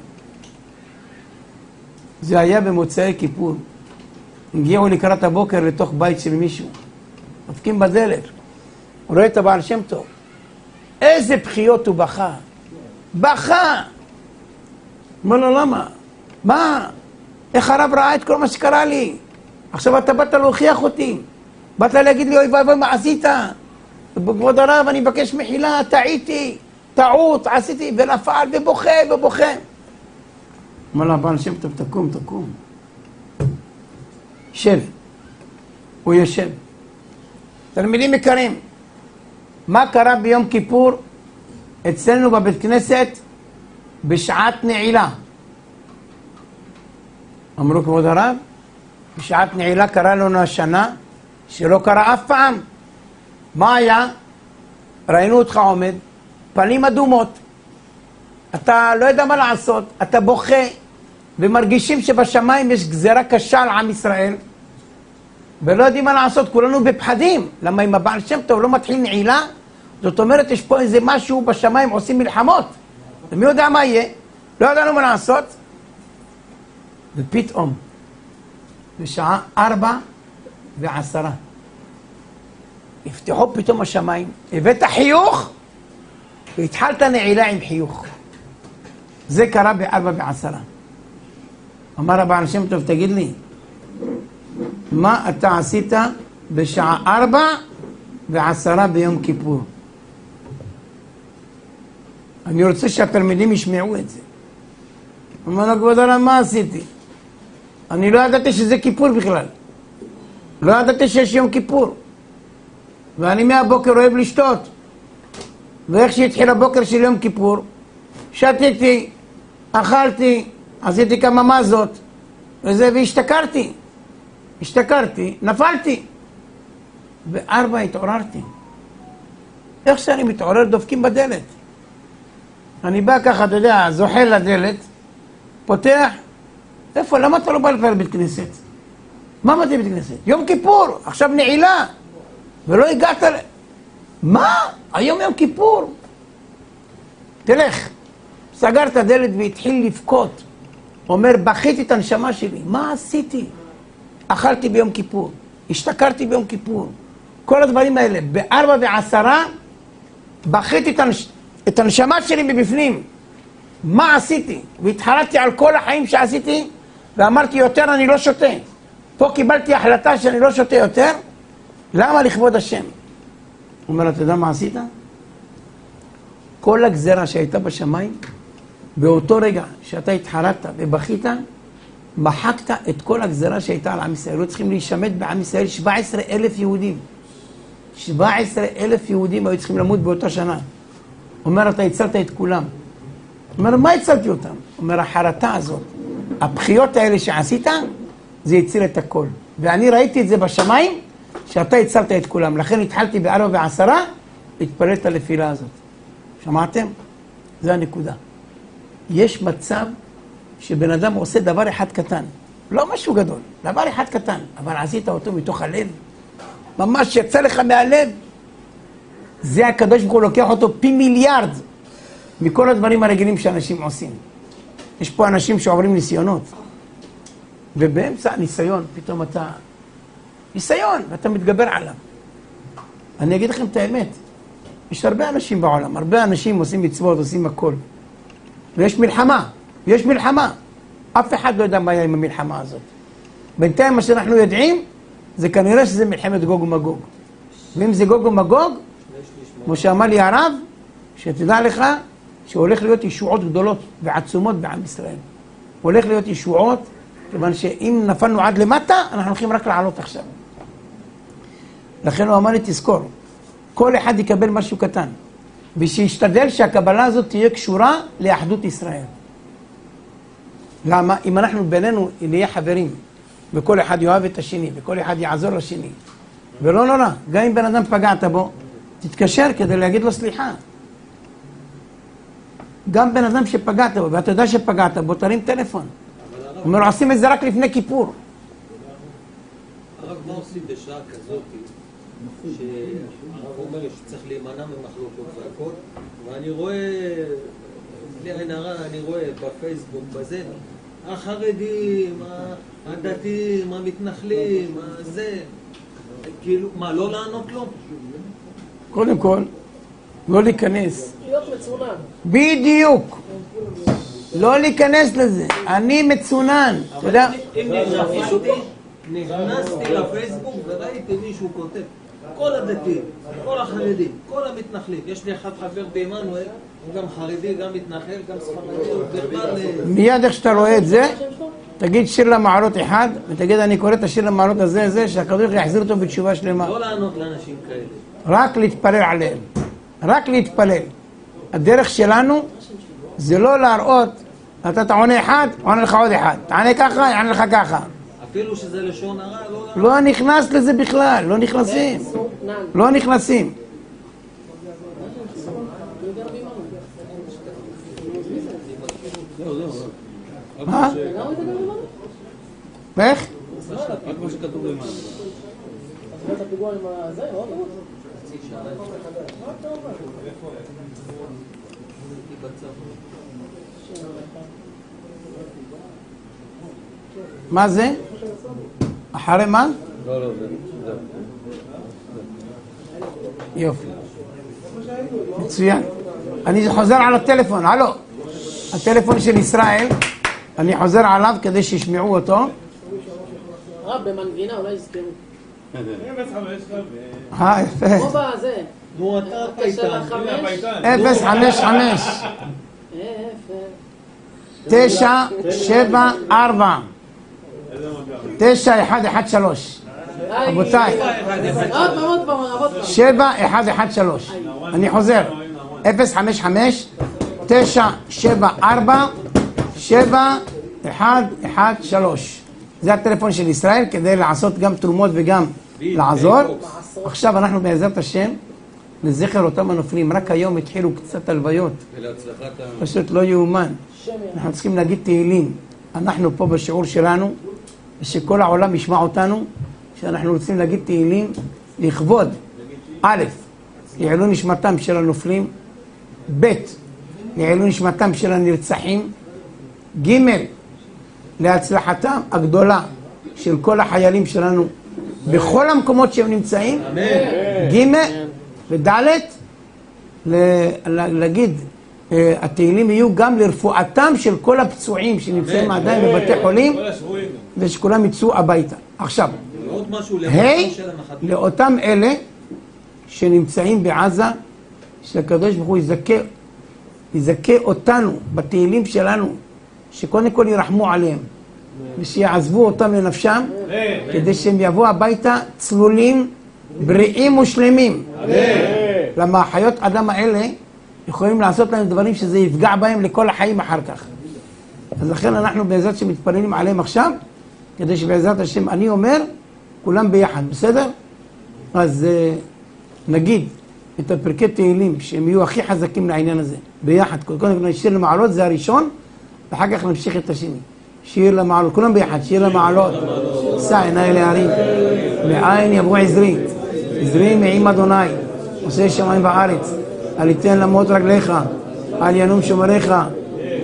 זה היה במוצאי כיפור. הגיעו לקראת הבוקר לתוך בית של מישהו. דופקים בדלת. הוא רואה את הבעל שם טוב. איזה בחיות הוא בכה. בכה! אמר לו, למה? מה? איך הרב ראה את כל מה שקרה לי? עכשיו אתה באת להוכיח אותי. באת להגיד לי, אוי ואבוי, מה עשית? כבוד הרב, אני מבקש מחילה, טעיתי. טעות, עשיתי, ונפל, ובוכה. אמר לה, הבעל שם טוב, תקום. שב. הוא יושב. תלמידים יקרים, מה קרה ביום כיפור אצלנו בבית כנסת בשעת נעילה? אמרו כבוד הרב, בשעת נעילה קרה לנו השנה שלא קרה אף פעם. מה היה? ראינו אותך עומד, פנים אדומות. אתה לא יודע מה לעשות, אתה בוכה, ומרגישים שבשמיים יש גזרה קשה על עם ישראל, ולא יודעים מה לעשות, כולנו בפחדים. למה אם הבעל שם טוב לא מתחיל נעילה, זאת אומרת יש פה איזה משהו בשמיים, עושים מלחמות. ומי יודע מה יהיה? לא ידענו מה לעשות. ופתאום, בשעה 4:10, יפתחו פתאום השמיים, הבאת חיוך, והתחלת נעילה עם חיוך. זה קרה ב-4:10. אמר הבעל שם טוב, תגיד לי, מה אתה עשית בשעה 4:10 ביום כיפור? אני רוצה שהתלמידים ישמעו את זה. אמר לו, כבוד הרב, מה עשיתי? אני לא ידעתי שזה כיפור בכלל. לא ידעתי שיש יום כיפור. ואני מהבוקר אוהב לשתות. ואיך שהתחיל הבוקר של יום כיפור, שתיתי, אכלתי, עשיתי כמה מזות, והשתכרתי. נפלתי. 4:00 התעוררתי. איך שאני מתעורר, דופקים בדלת. אני בא ככה, אתה יודע, זוחל לדלת, פותח, איפה, למה אתה לא בא לפעמים בית כנסת? מה מתי בית כנסת? יום כיפור, עכשיו נעילה. ולא הגעת ל... מה? היום יום כיפור. תלך. סגר את הדלת והתחיל לבכות. אומר, בכיתי את הנשמה שלי. מה עשיתי? אכלתי ביום כיפור. השתכרתי ביום כיפור. כל הדברים האלה. 4:10, בכיתי את הנשמה שלי מבפנים. מה עשיתי? והתחרטתי על כל החיים שעשיתי, ואמרתי יותר אני לא שותה. פה קיבלתי החלטה שאני לא שותה יותר. למה? לכבוד השם. הוא אומר, אתה יודע מה עשית? כל הגזרה שהייתה בשמיים, באותו רגע שאתה התחרטת ובכית, מחקת את כל הגזרה שהייתה על עם ישראל. לא צריכים להישמט בעם ישראל 17,000 יהודים. 17,000 יהודים היו צריכים למות באותה שנה. אומר, אתה הצלת את כולם. אומר, מה הצלתי אותם? אומר, החרטה הזאת, הבחיות האלה שעשית, זה הציל את הכל. ואני ראיתי את זה בשמיים, שאתה הצלת את כולם. לכן התחלתי ב4:10, התפללת לפילה הזאת. שמעתם? זה הנקודה. יש מצב שבן אדם עושה דבר אחד קטן, לא משהו גדול, דבר אחד קטן, אבל עשית אותו מתוך הלב, ממש יצא לך מהלב. זה הקדוש ברוך הוא לוקח אותו פי מיליארד מכל הדברים הרגילים שאנשים עושים. יש פה אנשים שעוברים ניסיונות, ובאמצע ניסיון, פתאום אתה ניסיון, ואתה מתגבר עליו. אני אגיד לכם את האמת, יש הרבה אנשים בעולם, הרבה אנשים עושים מצוות, עושים הכל, ויש מלחמה, יש מלחמה. אף אחד לא יודע מה היה עם המלחמה הזאת. בינתיים מה שאנחנו יודעים, זה כנראה שזה מלחמת גוג ומגוג. ואם זה גוג ומגוג, כמו שאמר לי הרב, שתדע לך שהולך להיות ישועות גדולות ועצומות בעם ישראל. הולך להיות ישועות, כיוון שאם נפלנו עד למטה, אנחנו הולכים רק לעלות עכשיו. לכן הוא אמר לי, תזכור, כל אחד יקבל משהו קטן, ושישתדל שהקבלה הזאת תהיה קשורה לאחדות ישראל. למה? אם אנחנו בינינו נהיה חברים, וכל אחד יאהב את השני, וכל אחד יעזור לשני, ולא נורא, גם אם בן אדם פגעת בו, תתקשר כדי להגיד לו סליחה. גם בן אדם שפגעת בו, ואתה יודע שפגעת בו, תרים טלפון. אומר לו, עושים את זה רק לפני כיפור. הרב, מה עושים בשעה כזאת? שהרב אומר לי שצריך להימנע ממחלוקות והכל, ואני רואה... אני רואה בפייסבוק בזה, החרדים, הדתיים, המתנחלים, זה, כאילו, מה, לא לענות לו? קודם כל, לא להיכנס. להיות מצונן. בדיוק. לא להיכנס לזה. אני מצונן. אבל אם נכנסתי לפייסבוק וראיתי מישהו כותב, כל הדתיים, כל החרדים, כל המתנחלים. יש לי אחד חבר בימנואל, הוא גם חרדי, גם מתנחל, גם ספרדי. מיד איך שאתה רואה את זה, תגיד שיר למעלות אחד, ותגיד אני קורא את השיר למעלות הזה, שהקדוש יחזיר אותו בתשובה שלמה. לא לענות לאנשים כאלה. רק להתפלל עליהם. רק להתפלל. הדרך שלנו זה לא להראות, אתה תעונה אחד, עונה לך עוד אחד. תענה ככה, יענה לך ככה. אפילו שזה לשון הרע, לא נכנס לזה בכלל, לא נכנסים. לא נכנסים. מה? איך? מה זה? אחרי מה? לא, לא, זה. יופי. מצוין. אני חוזר על הטלפון, הלו. הטלפון של ישראל, אני חוזר עליו כדי שישמעו אותו. רב, במנגינה אולי יזכרו. יפה. כמו בזה. נו, אתה פייטן. 055. 974. 9113. רבותיי, 7113. אני חוזר, 055-974-7113. זה הטלפון של ישראל כדי לעשות גם תרומות וגם לעזור. עכשיו אנחנו בעזרת השם לזכר אותם הנופלים. רק היום התחילו קצת הלוויות, פשוט לא יאומן. אנחנו צריכים להגיד תהילים. אנחנו פה בשיעור שלנו, שכל העולם ישמע אותנו, שאנחנו רוצים להגיד תהילים לכבוד. א', יעלו נשמתם של הנופלים, ב', יעלו נשמתם של הנרצחים, ג', להצלחתם הגדולה של כל החיילים שלנו בכל המקומות שהם נמצאים, ג' וד', להגיד התהילים יהיו גם לרפואתם של כל הפצועים שנמצאים עדיין בבתי חולים, ושכולם יצאו הביתה. עכשיו, לאותם אלה שנמצאים בעזה, שהקדוש ברוך הוא יזכה יזכה אותנו בתהילים שלנו, שקודם כל ירחמו עליהם, ושיעזבו אותם לנפשם, כדי שהם יבואו הביתה צלולים, בריאים ושלמים. למה החיות אדם האלה יכולים לעשות להם דברים שזה יפגע בהם לכל החיים אחר כך. אז לכן אנחנו בעזרת שמתפללים עליהם עכשיו, כדי שבעזרת השם, אני אומר, כולם ביחד, בסדר? אז נגיד את הפרקי תהילים שהם יהיו הכי חזקים לעניין הזה, ביחד. קודם נשאיר למעלות, זה הראשון, ואחר כך נמשיך את השני. שיר למעלות, כולם ביחד, שיר למעלות. סע עיניי להרים, מאין יבוא עזרי, עזרי מעם אדוני, עושה שמיים וארץ, אל ייתן למוט רגליך, אל ינום שומריך,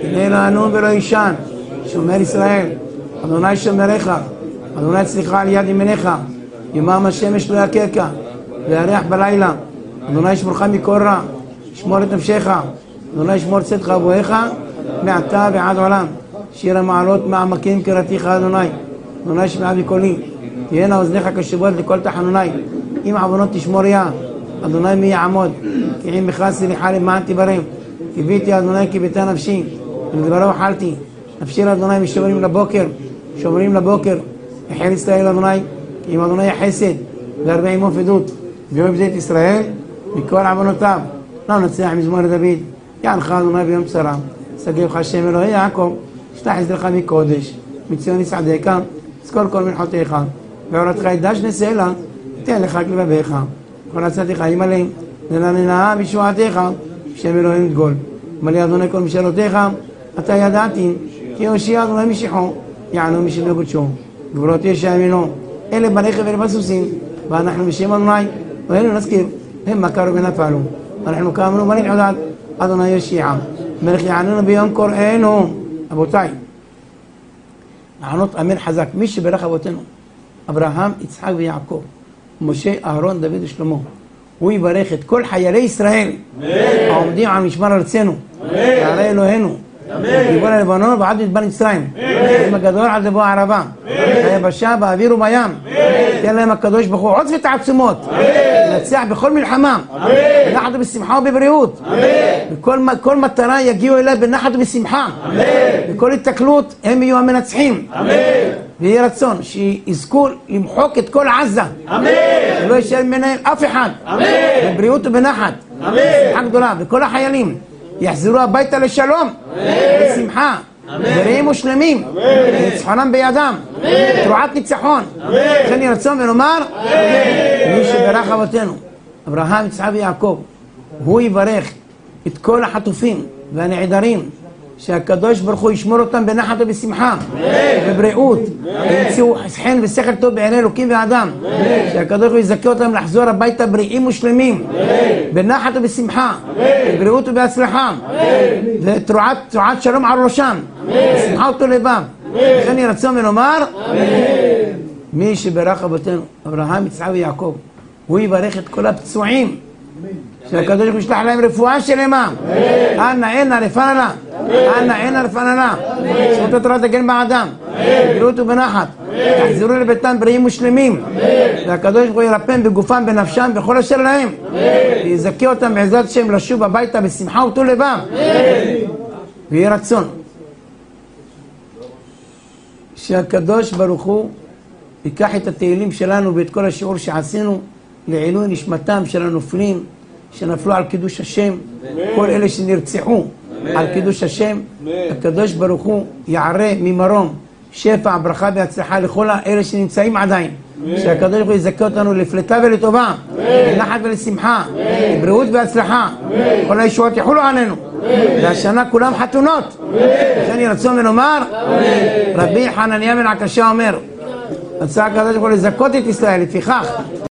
הנה לא ינום ולא יישן, שומר ישראל, אדוני שומריך, אדוני צליחך על יד ימיניך, יומם השמש לא יככה, וירח בלילה, אדוני ישמורך מכל רע, שמור את נפשך, אדוני ישמור צאתך ובואך, מעתה ועד עולם. שיר המעלות מעמקים קראתיך אדוני, אדוני שמע בקולי, תהיינה אוזניך קשובות לכל תחנוני, אם עוונות תשמור יה, אדוני מי יעמוד, כי אם בך סליחה למען תברם, קיוויתי אדוני קיוותה נפשי, ולדברו אכלתי, נפשי לאדוני משומרים לבוקר, שומרים לבוקר, יחל ישראל אדוני, כי אם אדוני החסד, והרבה עמו פדות, ויום בית ישראל, מכל עוונותיו, לא נצליח מזמור דוד, יענך אדוני ביום צרה, שגבך השם אלוהי יעקב, שלח עזרך מקודש, מציון יסעדך, זכור כל מלחותיך, ועורתך ידש נסלע, תן לך לבביך, כל עצתך ימלא, נננה בישועתך, שם אלוהים דגול. מלא אדוני כל משאלותיך, אתה ידעתי, כי יושיע אדוני משיחו, יענו משלו קודשו, גבולות ישע ימינו, אלה ברכב ואלה בסוסים, ואנחנו בשם אדוני, ואלו נזכיר, הם מכרו ונפלו, ואנחנו קמנו מלך עודד, אדוני יושיע, מלך יעננו ביום קוראינו. אבותיי, לענות אמן חזק, מי שברך אבותינו, אברהם, יצחק ויעקב, משה, אהרון, דוד ושלמה, הוא יברך את כל חיילי ישראל, העומדים על משמר ארצנו, חיילי אלוהינו, מגבול הלבנון ועד מדבר מצרים, עם הגדול עד לבוא הערבה, היבשה באוויר ובים, תן להם הקדוש ברוך הוא עוז ותעצומות, לנצח בכל מלחמה, בנחת ובשמחה ובבריאות, בכל מטרה יגיעו אליו בנחת ובשמחה, בכל התקלות הם יהיו המנצחים, ויהיה רצון שיזכו למחוק את כל עזה, שלא יישאר מנהל אף אחד, בבריאות ובנחת, בשמחה גדולה, וכל החיילים יחזרו הביתה לשלום, בשמחה, בריאים ושלמים, ניצחונם בידם, תרועת ניצחון, לכן ירצון ונאמר, מי שברך אבותינו, אברהם, יצחק ויעקב, הוא יברך את כל החטופים והנעדרים, שהקדוש ברוך הוא ישמור אותם בנחת ובשמחה, בבריאות, ימצאו חן ושכל טוב בעיני אלוקים ואדם, שהקדוש ברוך הוא יזכה אותם לחזור הביתה בריאים ושלמים, בנחת ובשמחה, בבריאות ובהצלחה, ותרועת שלום על ראשם, בשמחה ובטוב. לכן ירצון ונאמר, מי שברך אבותינו, אברהם, יצחק ויעקב, הוא יברך את כל הפצועים, שהקדוש ברוך הוא ישלח להם רפואה שלמה, אנא אנא לפננה, אנא אנא לפננה, זכות התורה תגן באדם, בבריאות ובנחת, יחזרו לביתם בריאים ושלמים, והקדוש ברוך הוא ירפם בגופם, בנפשם, בכל אשר להם, ויזכה אותם בעזרת השם לשוב הביתה בשמחה וטוב לבם, ויהיה רצון שהקדוש ברוך הוא ייקח את התהילים שלנו ואת כל השיעור שעשינו לעילוי נשמתם של הנופלים שנפלו על קידוש השם, כל אלה שנרצחו על קידוש השם, הקדוש ברוך הוא יערה ממרום שפע, ברכה והצלחה לכל אלה שנמצאים עדיין, שהקדוש ברוך הוא יזכה אותנו לפלטה ולטובה, לנחת ולשמחה, לבריאות והצלחה, כל הישועות יחולו עלינו, והשנה כולם חתונות. לכן ירצון ונאמר, רבי חנניה בן עקשיא אומר, רצה הקדוש ברוך הוא לזכות את ישראל, לפיכך